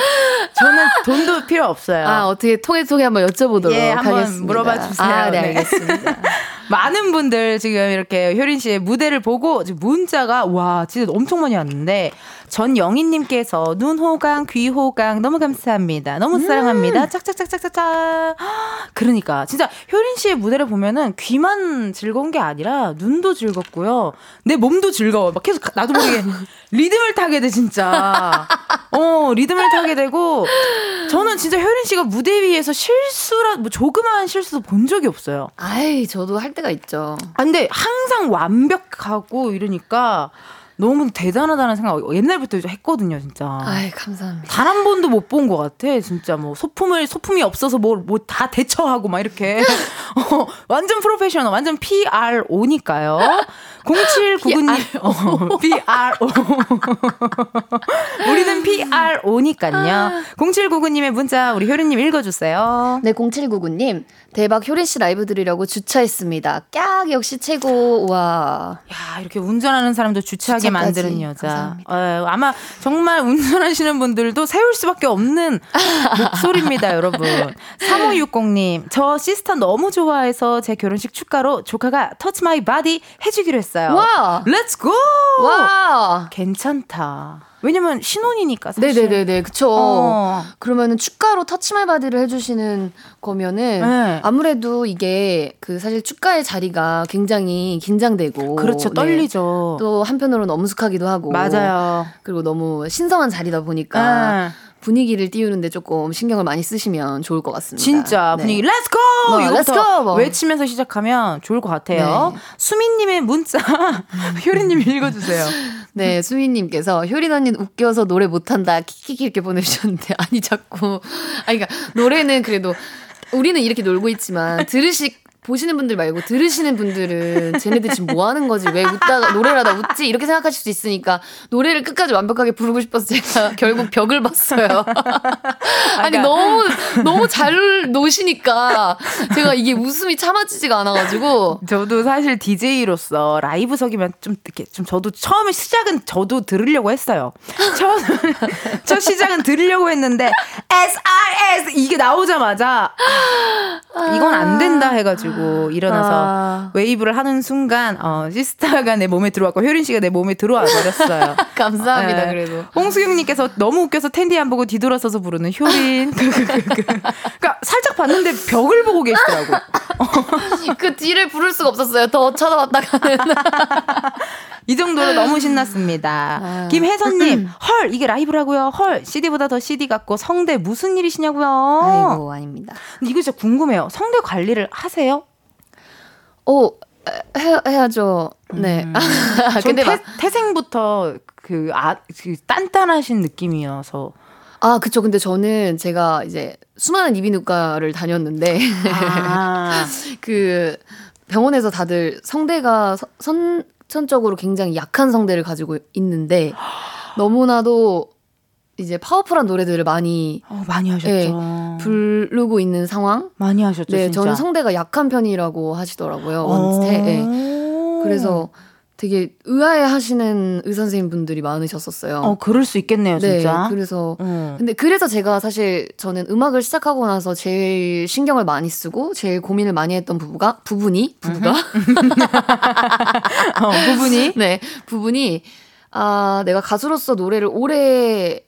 저는 돈도 필요 없어요. 아, 어떻게 통해 통해 한번 여쭤보도록 예, 한번 하겠습니다. 물어봐 주세요. 아, 네, 알겠습니다. 많은 분들 지금 이렇게 효린 씨의 무대를 보고 지금 문자가 와 진짜 엄청 많이 왔는데 전영희님께서 눈호강 귀호강 너무 감사합니다. 너무 음. 사랑합니다. 짝짝짝짝짝짝. 그러니까 진짜 효린 씨의 무대를 보면은 귀만 즐거운 게 아니라 눈도 즐겁고요. 내 몸도 즐거워. 막 계속 나도 모르게 리듬을 타게 돼 진짜. 어 리듬을 타게 되고 저는 진짜 효린 씨가 무대 위에서 실수라 뭐 조그마한 실수도 본 적이 없어요. 아이 저도 할 때가 있죠. 아, 근데 항상 완벽하고 이러니까. 너무 대단하다는 생각 옛날부터 했거든요, 진짜. 아이, 감사합니다. 단 한 번도 못 본 것 같아, 진짜. 뭐, 소품을, 소품이 없어서 뭐, 뭐 다 대처하고 막 이렇게. 어, 완전 프로페셔널, 완전 피알오니까요. 공칠구구님. 어, 피알오. 우리는 피알오니까요. 공칠구구님의 문자, 우리 효린님 읽어주세요. 네, 공칠구구님. 대박 효린씨 라이브 들으려고 주차했습니다. 깍, 역시 최고. 와. 야, 이렇게 운전하는 사람도 주차하게 만드는 여자. 어, 아마 정말 운전하시는 분들도 세울 수밖에 없는 목소리입니다, 여러분. 삼오육공님, 저 시스타 너무 좋아해서 제 결혼식 축가로 조카가 터치 마이 바디 해주기로 했어요. 와, 렛츠 고! 와, 괜찮다. 왜냐면 신혼이니까 사실. 네네네네 그쵸. 어. 그러면은 축가로 터치 마이 바디를 해주시는 거면은 네. 아무래도 이게 그 사실 축가의 자리가 굉장히 긴장되고 그렇죠 떨리죠. 네. 또 한편으로는 엄숙하기도 하고 맞아요. 그리고 너무 신성한 자리다 보니까. 네. 분위기를 띄우는데 조금 신경을 많이 쓰시면 좋을 것 같습니다. 진짜 분위기 네. 렛츠고! 뭐, 이거부터 뭐. 외치면서 시작하면 좋을 것 같아요. 네. 수민님의 문자 효린님 읽어주세요. 네, 수민님께서 효린 언니는 웃겨서 노래 못한다 키키키 이렇게 보내주셨는데 아니 자꾸 아니 그러니까 노래는 그래도 우리는 이렇게 놀고 있지만 들으시 보시는 분들 말고 들으시는 분들은 쟤네들 지금 뭐 하는 거지? 왜 웃다가 노래를 하다 웃지? 이렇게 생각하실 수 있으니까 노래를 끝까지 완벽하게 부르고 싶어서 제가 결국 벽을 봤어요. 아니, 너무, 너무 잘 노시니까 제가 이게 웃음이 참아지지가 않아가지고. 저도 사실 디제이로서 라이브석이면 좀 이렇게 좀 저도 처음에 시작은 저도 들으려고 했어요. 첫, 첫 시작은 들으려고 했는데 에스 알 에스 이게 나오자마자 이건 안 된다 해가지고. 일어나서 아... 웨이브를 하는 순간 어, 시스타가 내 몸에 들어왔고 효린 씨가 내 몸에 들어와 버렸어요. 감사합니다. 어, 네. 그래도 홍수경님께서 너무 웃겨서 텐디 안 보고 뒤돌아서서 부르는 효린. 그러니까 살짝 봤는데 벽을 보고 계시더라고. 그 뒤를 부를 수가 없었어요. 더 쳐다봤다가는. 이 정도로 너무 신났습니다. 아... 김혜선님 헐 이게 라이브라고요. 헐 씨디보다 더 씨디 같고 성대 무슨 일이시냐고요. 아이고 아닙니다. 근데 이거 진짜 궁금해요. 성대 관리를 하세요? 오 해, 해야죠. 네. 음. 근데 태, 막... 태생부터 그, 아, 그 단단하신 느낌이어서. 아 그쵸. 근데 저는 제가 이제 수많은 이비인후과를 다녔는데 아. 그 병원에서 다들 성대가 서, 선 선천적으로 굉장히 약한 성대를 가지고 있는데 너무나도 이제 파워풀한 노래들을 많이 어, 많이 하셨죠. 네, 부르고 있는 상황 많이 하셨죠. 네, 진짜. 저는 성대가 약한 편이라고 하시더라고요. 원스테. 네. 그래서 되게 의아해하시는 의사선생님 분들이 많으셨었어요. 어, 그럴 수 있겠네요, 진짜. 네, 그래서 음. 근데 그래서 제가 사실 저는 음악을 시작하고 나서 제일 신경을 많이 쓰고 제일 고민을 많이 했던 부부가 부분이 부부가 어, 부분이 네 부분이 아 내가 가수로서 노래를 오래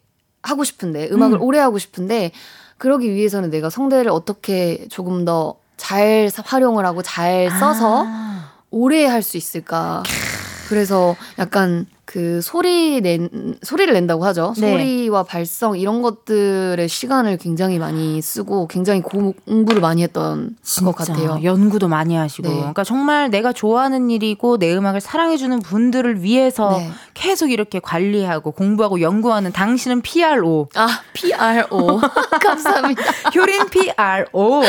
하고 싶은데 음악을 음. 오래 하고 싶은데 그러기 위해서는 내가 성대를 어떻게 조금 더 잘 활용을 하고 잘 써서 아. 오래 할 수 있을까. 그래서 약간 그 소리 낸 소리를 낸다고 하죠. 네. 소리와 발성 이런 것들의 시간을 굉장히 많이 쓰고 굉장히 공부를 많이 했던 것 같아요. 연구도 많이 하시고. 네. 그러니까 정말 내가 좋아하는 일이고 내 음악을 사랑해주는 분들을 위해서 네. 계속 이렇게 관리하고 공부하고 연구하는 당신은 피알오. 아 피알오. 감사합니다. 효린 피알오.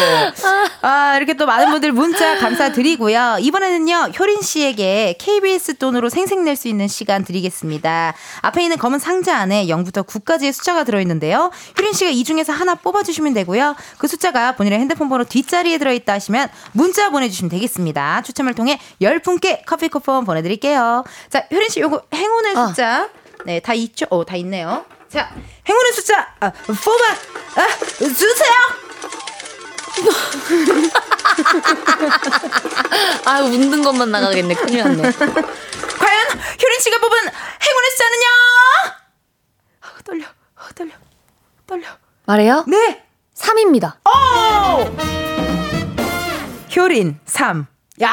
아 이렇게 또 많은 분들 문자 감사드리고요. 이번에는요 효린 씨에게 케이비에스 돈으로 생색낼 수 있는 시간 드리겠습니다. 앞에 있는 검은 상자 안에 영부터 구까지의 숫자가 들어있는데요. 효린 씨가 이 중에서 하나 뽑아주시면 되고요. 그 숫자가 본인의 핸드폰 번호 뒷자리에 들어있다 하시면 문자 보내주시면 되겠습니다. 추첨을 통해 열 분께 커피 쿠폰 보내드릴게요. 자, 효린 씨 요거 행운의 어. 숫자 네, 다 있죠? 어, 다 있네요. 자, 행운의 숫자 아, 뽑아 아, 주세요. 아, 웃는 것만 나가겠네. 큰일 났네. 과연 효린 씨가 뽑은 행운의 숫자는요? 아, 떨려. 아, 떨려. 떨려. 말해요? 네. 삼입니다. 오! 효린 삼. 야!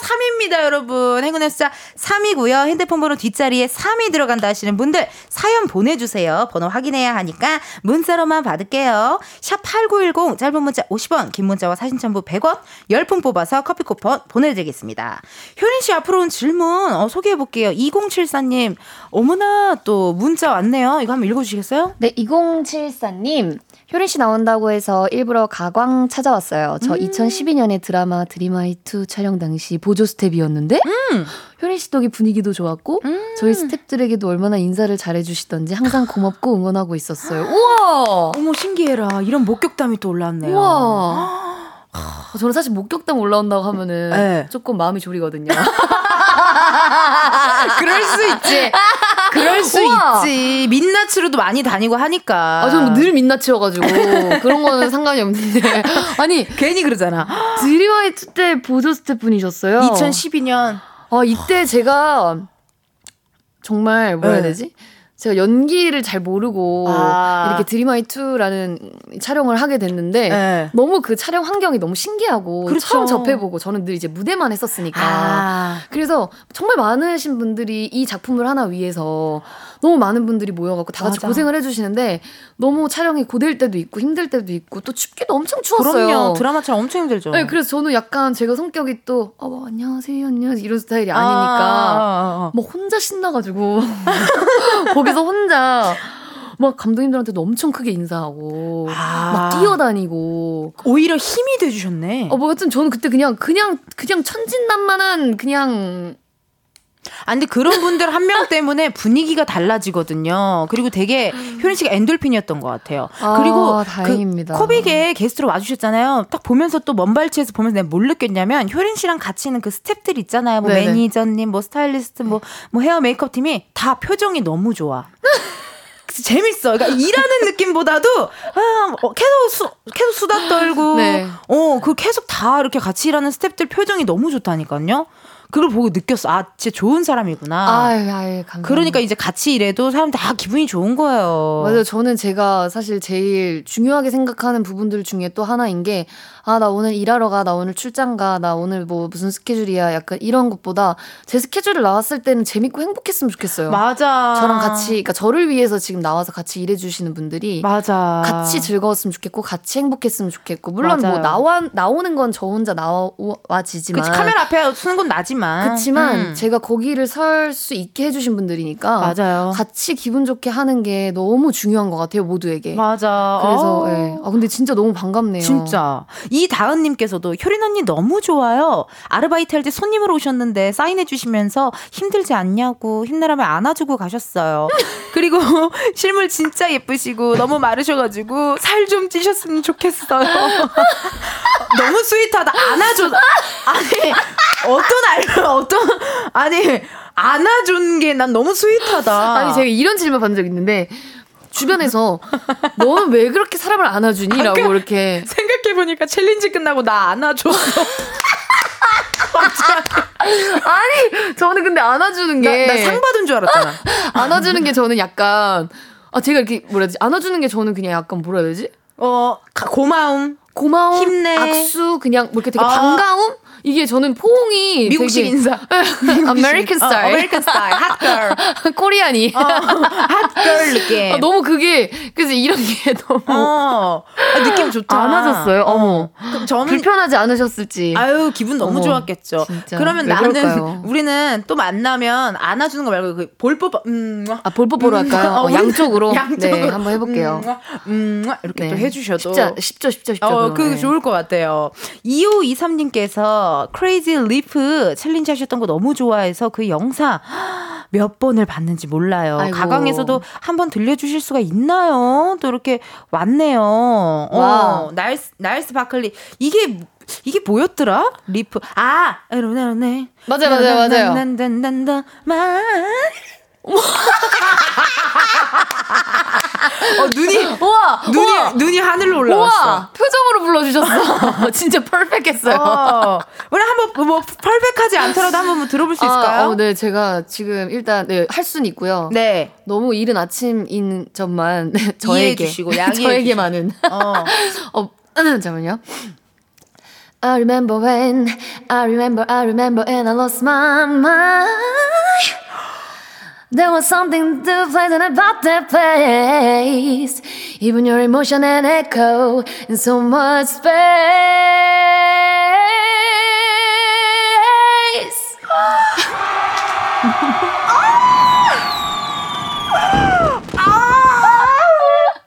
삼입니다, 여러분. 행운의 숫자 삼이고요. 핸드폰 번호 뒷자리에 삼이 들어간다 하시는 분들 사연 보내주세요. 번호 확인해야 하니까 문자로만 받을게요. 샵 팔구일공 짧은 문자 오십 원 긴 문자와 사진 첨부 백 원 열 분 뽑아서 커피 쿠폰 보내드리겠습니다. 효린 씨 앞으로 온 질문 어, 소개해볼게요. 이공칠사님 어머나 또 문자 왔네요. 이거 한번 읽어주시겠어요? 네. 이공칠사님 효린 씨 나온다고 해서 일부러 가광 찾아왔어요. 저 음. 이천십이 년에 드라마 드림하이 투 촬영 당시 보조 스텝이었는데 음. 효린 씨 덕에 분위기도 좋았고 음. 저희 스텝들에게도 얼마나 인사를 잘해주시던지 항상 고맙고 응원하고 있었어요. 우와! 어머 신기해라. 이런 목격담이 또 올라왔네요. 우와! 아, 저는 사실 목격담 올라온다고 하면은 네. 조금 마음이 졸이거든요. 그럴 수 있지. 그럴 수 우와. 있지. 민낯으로도 많이 다니고 하니까. 아, 저는 늘 민낯이어가지고 그런 거는 상관이 없는데. 아니 괜히 그러잖아. 드림하이투 때 보조 스태프분이셨어요. 이천십이 년. 아 이때 제가 정말 뭐라 해야 되지? 제가 연기를 잘 모르고 아. 이렇게 드림하이투라는 촬영을 하게 됐는데 네. 너무 그 촬영 환경이 너무 신기하고 그렇죠. 처음 접해보고 저는 늘 이제 무대만 했었으니까 아. 그래서 정말 많으신 분들이 이 작품을 하나 위해서 너무 많은 분들이 모여갖고 다 같이 맞아. 고생을 해주시는데 너무 촬영이 고될 때도 있고 힘들 때도 있고 또 춥기도 엄청 추웠어요. 그럼요. 드라마처럼 엄청 힘들죠. 네, 그래서 저는 약간 제가 성격이 또 어, 뭐, 안녕하세요, 안녕하세요 이런 스타일이 아니니까 뭐 혼자 신나가지고 거기서 혼자 막 감독님들한테도 엄청 크게 인사하고 아~ 막 뛰어다니고 오히려 힘이 돼주셨네. 어, 뭐 하여튼 저는 그때 그냥 그냥 그냥 천진난만한 그냥. 아, 근데 그런 분들 한 명 때문에 분위기가 달라지거든요. 그리고 되게 효린 씨가 엔돌핀이었던 것 같아요. 아, 그리고 다행입니다. 그 코빅에 게스트로 와주셨잖아요. 딱 보면서 또 먼발치에서 보면서 내가 뭘 느꼈냐면 효린 씨랑 같이 있는 그 스태프들 있잖아요. 뭐 네네. 매니저님, 뭐 스타일리스트, 뭐, 뭐 헤어 메이크업 팀이 다 표정이 너무 좋아. 재밌어. 그러니까 일하는 느낌보다도 아, 어, 계속 수, 계속 수다 떨고, 네. 어, 그 계속 다 이렇게 같이 일하는 스태프들 표정이 너무 좋다니까요. 그걸 보고 느꼈어. 아, 진짜 좋은 사람이구나. 아유, 아유, 감사합니다. 그러니까 이제 같이 일해도 사람 다 기분이 좋은 거예요. 맞아요. 저는 제가 사실 제일 중요하게 생각하는 부분들 중에 또 하나인 게, 아, 나 오늘 일하러 가, 나 오늘 출장 가, 나 오늘 뭐 무슨 스케줄이야, 약간 이런 것보다 제 스케줄을 나왔을 때는 재밌고 행복했으면 좋겠어요. 맞아. 저랑 같이, 그러니까 저를 위해서 지금 나와서 같이 일해주시는 분들이. 맞아. 같이 즐거웠으면 좋겠고, 같이 행복했으면 좋겠고. 물론 맞아요. 뭐 나와, 나오는 건 저 혼자 나와지지만. 그치, 카메라 앞에 서는 건 나지만. 그렇지만 음. 제가 거기를 설 수 있게 해주신 분들이니까 맞아요. 같이 기분 좋게 하는 게 너무 중요한 것 같아요. 모두에게. 맞아. 그래서 네. 아 근데 진짜 너무 반갑네요. 진짜. 이다은님께서도 효린 언니 너무 좋아요. 아르바이트 할 때 손님으로 오셨는데 사인해 주시면서 힘들지 않냐고 힘내라며 안아주고 가셨어요. 그리고 실물 진짜 예쁘시고 너무 마르셔가지고 살 좀 찌셨으면 좋겠어요. 너무 스윗하다. 안아줘. 아니 어떤 알 어떤 아니 안아준 게 난 너무 스윗하다. 아니 제가 이런 질문 받은 적 있는데 주변에서 너는 왜 그렇게 사람을 안아주니라고 이렇게 생각해 보니까 챌린지 끝나고 나 안아줬어. 아니 저는 근데 안아주는 게 나 상 받은 줄 알았잖아. 안아주는 게 저는 약간 아 제가 이렇게 뭐라 해야지 안아주는 게 저는 그냥 약간 뭐라 해야 되지? 어 고마움 고마움 힘내 악수 그냥 뭐 이렇게 되게 아. 반가움. 이게 저는 포옹이 미국식 되게... 인사. 아메리칸 스타일. 아메리칸 스타일. 핫걸. 코리안이. 어, 핫걸 느낌. 아, 너무 그게 그래서 이런 게 너무 어, 아, 느낌 좋다. 안 하셨어요? 어. 어머. 그럼 저는 불편하지 않으셨을지. 아유, 기분 너무 어머, 좋았겠죠. 진짜. 그러면 나는 그럴까요? 우리는 또 만나면 안아 주는 거 말고 그 볼뽀 음. 아, 볼뽀뽀로 음, 할까요? 어, 양쪽으로. 양쪽으로. 네, 한번 해 볼게요. 음. 음. 이렇게 네. 또 해 주셔도 쉽죠. 쉽죠. 쉽죠. 쉽죠. 어, 그게 네. 좋을 것 같아요. 이오이삼님께서 크레이지 리프 챌린지 하셨던 거 너무 좋아해서 그 영상 몇 번을 봤는지 몰라요. 아이고. 가강에서도 한번 들려주실 수가 있나요? 또 이렇게 왔네요. 어, 나일스, 나일스 바클리. 이게, 이게 뭐였더라? 리프. 아! 맞아요, 맞아요, 맞아요. 어, 눈이, 우와, 눈이, 우와, 눈이 하늘로 올라왔어. 우와, 표정으로 불러주셨어. 진짜 퍼펙했어요. 어, 우리 한번 뭐 퍼펙하지 않더라도 한번 들어볼 수 있을까요? 아, 어, 네, 제가 지금 일단 네, 할 수는 있고요. 네, 너무 이른 아침인 점만 저에게 주시고 양해 저에게만은. 어, 어, 잠깐만요. I remember when, I remember, I remember, and I lost my mind. There was something to play about that place. Even your emotion and echo in so much space.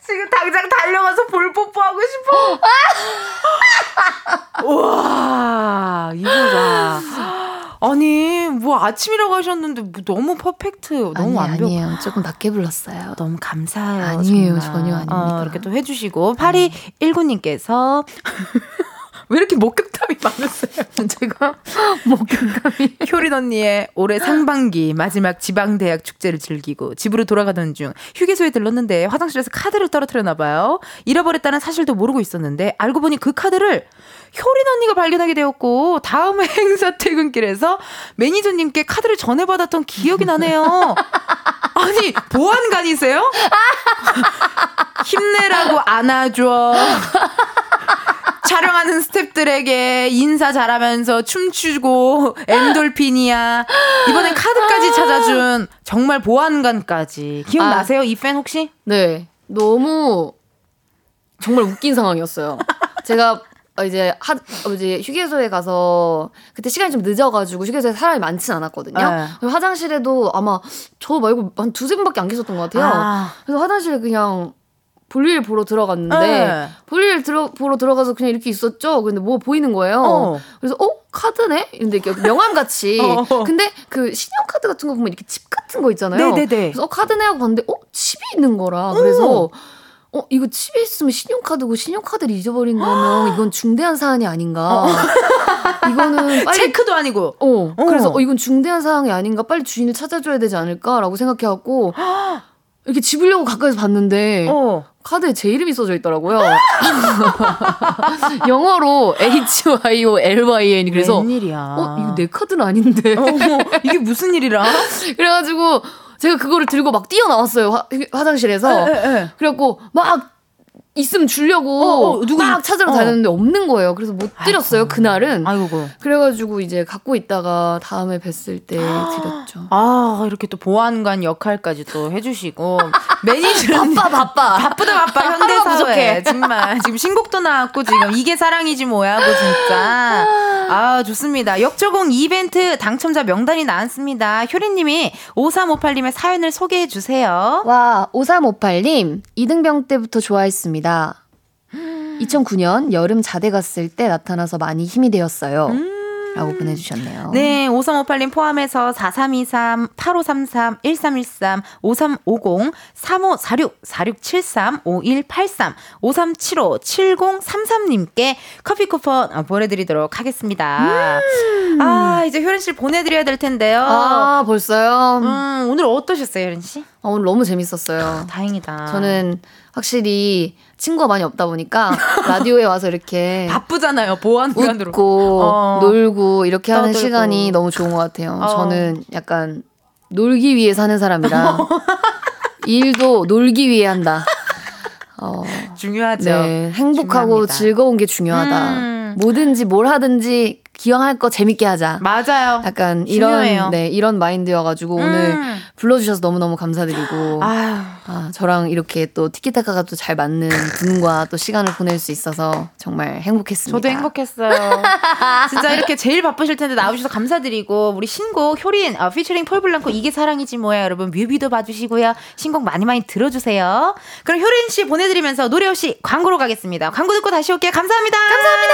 지금 당장 달려가서 볼 뽀뽀하고 싶어. 우와, 이거다. 아니 뭐 아침이라고 하셨는데 뭐 너무 퍼펙트 너무 아니, 완벽 아니에요. 조금 낮게 불렀어요. 너무 감사해요. 아니에요. 정말. 전혀 아닙니다. 어, 이렇게 또 해주시고 팔이일구님께서 왜 이렇게 목격담이 많으세요? 제가 목격담이 효린 언니의 올해 상반기 마지막 지방대학 축제를 즐기고 집으로 돌아가던 중 휴게소에 들렀는데 화장실에서 카드를 떨어뜨렸나 봐요. 잃어버렸다는 사실도 모르고 있었는데 알고 보니 그 카드를 효린 언니가 발견하게 되었고 다음 행사 퇴근길에서 매니저님께 카드를 전해받았던 기억이 나네요. 아니 보안관이세요? 힘내라고 안아줘. 촬영하는 스태프들에게 인사 잘하면서 춤추고 엔돌핀이야. 이번엔 카드까지 찾아준 정말 보안관까지. 기억나세요? 아, 이 팬 혹시? 네. 너무 정말 웃긴 상황이었어요. 제가 이제, 하, 이제 휴게소에 가서 그때 시간이 좀 늦어가지고 휴게소에 사람이 많진 않았거든요. 네. 화장실에도 아마 저 말고 한 두세 분밖에 안 계셨던 것 같아요. 아. 그래서 화장실에 그냥 볼일 보러 들어갔는데 네. 볼일 들어, 보러 들어가서 그냥 이렇게 있었죠. 근데 뭐 보이는 거예요. 어. 그래서 어? 카드네? 근데 이렇게 명함같이 어. 근데 그 신용카드 같은 거 보면 이렇게 칩 같은 거 있잖아요. 네네네. 그래서 어? 카드네 하고 봤는데 어? 칩이 있는 거라. 그래서 어? 이거 칩이 있으면 신용카드고 신용카드를 잊어버린 거면 이건 중대한 사안이 아닌가. 어. 이거는 빨리 체크도 아니고 어. 어. 그래서 어 이건 중대한 사항이 아닌가 빨리 주인을 찾아줘야 되지 않을까라고 생각해갖고 이렇게 집으려고 가까이서 봤는데 어. 카드에 제 이름이 써져 있더라고요. 영어로 H-Y-O-L-Y-N. 그래서 웬일이야. 어? 이거 내 카드는 아닌데. 어, 이게 무슨 일이라? 그래가지고 제가 그거를 들고 막 뛰어나왔어요. 화, 화장실에서. 에, 에, 에. 그래갖고 막 있으면 주려고 어, 어, 누구, 막 찾으러 어. 다녔는데 없는 거예요. 그래서 못 드렸어요. 아이고, 그날은. 아이고. 그래가지고 이제 갖고 있다가 다음에 뵀을 때 드렸죠. 아 이렇게 또 보안관 역할까지 또 해주시고 매니저님 바빠 바빠 바쁘다 바빠 현대사회 정말 지금 신곡도 나왔고 지금 이게 사랑이지 뭐야고 진짜 아 좋습니다. 역조공 이벤트 당첨자 명단이 나왔습니다. 효린님이 오삼오팔님의 사연을 소개해 주세요. 와 오삼오팔님 이등병 때부터 좋아했습니다. 이천구년 여름 자대 갔을 때 나타나서 많이 힘이 되었어요. 음. 라고 보내주셨네요. 네, 오삼오팔님 포함해서 사삼이삼, 팔오삼삼, 일삼일삼, 오삼오공, 삼오사육, 사육칠삼, 오일팔삼, 오삼칠오, 칠공삼삼님께 커피 쿠폰 보내드리도록 하겠습니다. 음. 아, 이제 효린씨 보내드려야 될 텐데요. 아, 벌써요? 음, 오늘 어떠셨어요, 효린씨? 아, 오늘 너무 재밌었어요. 아, 다행이다. 저는 확실히 친구가 많이 없다 보니까 라디오에 와서 이렇게 바쁘잖아요. 보안관으로 웃고 어. 놀고 이렇게 하는 떠들고. 시간이 너무 좋은 것 같아요. 어. 저는 약간 놀기 위해 사는 사람이라 일도 놀기 위해 한다. 어. 중요하죠. 네, 행복하고 중요합니다. 즐거운 게 중요하다. 음. 뭐든지 뭘 하든지 기왕할 거 재밌게 하자. 맞아요. 약간 중요해요. 이런 네 이런 마인드여가지고 음. 오늘 불러주셔서 너무너무 감사드리고 아유. 아, 저랑 이렇게 또 티키타카가 또 잘 맞는 분과 또 시간을 보낼 수 있어서 정말 행복했습니다. 저도 행복했어요. 진짜 이렇게 제일 바쁘실 텐데 나오셔서 감사드리고 우리 신곡 효린 어, 피처링 폴 블랑코 이게 사랑이지 뭐야 여러분 뮤비도 봐주시고요. 신곡 많이 많이 들어주세요. 그럼 효린 씨 보내드리면서 노래 없이 광고로 가겠습니다. 광고 듣고 다시 올게요. 감사합니다. 감사합니다.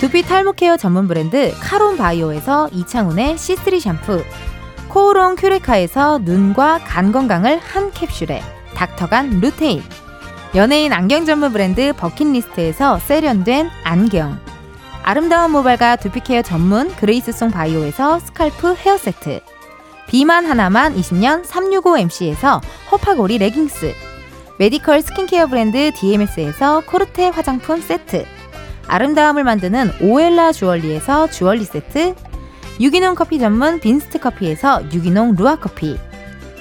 두피 탈모 케어 전문 브랜드 카론 바이오에서 이창훈의 씨쓰리 샴푸, 코오롱 큐레카에서 눈과 간 건강을 한 캡슐에 닥터간 루테인, 연예인 안경 전문 브랜드 버킷리스트에서 세련된 안경, 아름다운 모발과 두피 케어 전문 그레이스송 바이오에서 스칼프 헤어 세트, 비만 하나만 이십 년 삼육오 엠씨에서 허파고리 레깅스, 메디컬 스킨케어 브랜드 디엠에스에서 코르테 화장품 세트, 아름다움을 만드는 오엘라 주얼리에서 주얼리 세트, 유기농 커피 전문 빈스트 커피에서 유기농 루아 커피,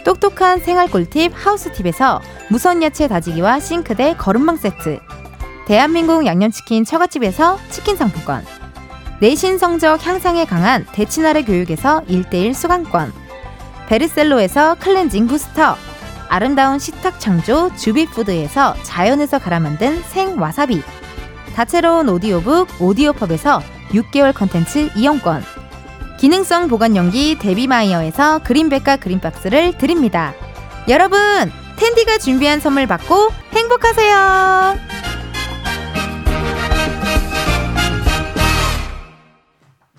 똑똑한 생활 꿀팁 하우스팁에서 무선 야채 다지기와 싱크대 거름망 세트, 대한민국 양념치킨 처갓집에서 치킨 상품권, 내신 성적 향상에 강한 대치나래 교육에서 일대일 수강권, 베르셀로에서 클렌징 부스터, 아름다운 식탁 창조 주비푸드에서 자연에서 갈아 만든 생와사비, 다채로운 오디오북 오디오펍에서 육 개월 컨텐츠 이용권, 기능성 보관용기 데비마이어에서 그린백과 그린박스를 드립니다. 여러분, 텐디가 준비한 선물 받고 행복하세요.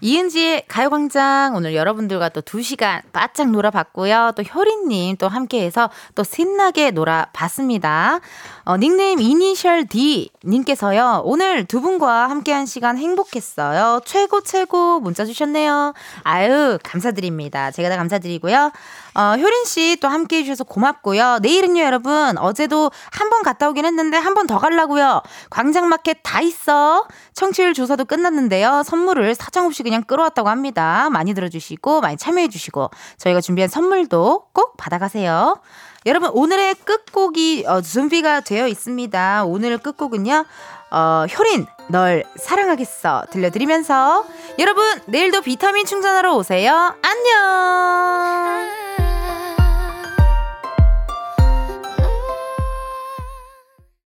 이은지의 가요광장 오늘 여러분들과 또 두 시간 바짝 놀아봤고요. 또 효린님 또 함께해서 또 신나게 놀아봤습니다. 어, 닉네임 이니셜 D 님께서요. 오늘 두 분과 함께한 시간 행복했어요. 최고 최고 문자 주셨네요. 아유 감사드립니다. 제가 다 감사드리고요. 어, 효린 씨 또 함께해 주셔서 고맙고요. 내일은요 여러분 어제도 한 번 갔다 오긴 했는데 한 번 더 가려고요. 광장마켓 다 있어. 청취율 조사도 끝났는데요. 선물을 사정없이 그냥 끌어왔다고 합니다. 많이 들어주시고 많이 참여해주시고 저희가 준비한 선물도 꼭 받아가세요. 여러분 오늘의 끝곡이 어, 준비가 되어 있습니다. 오늘 끝곡은요. 어, 효린 널 사랑하겠어 들려드리면서 여러분 내일도 비타민 충전하러 오세요. 안녕.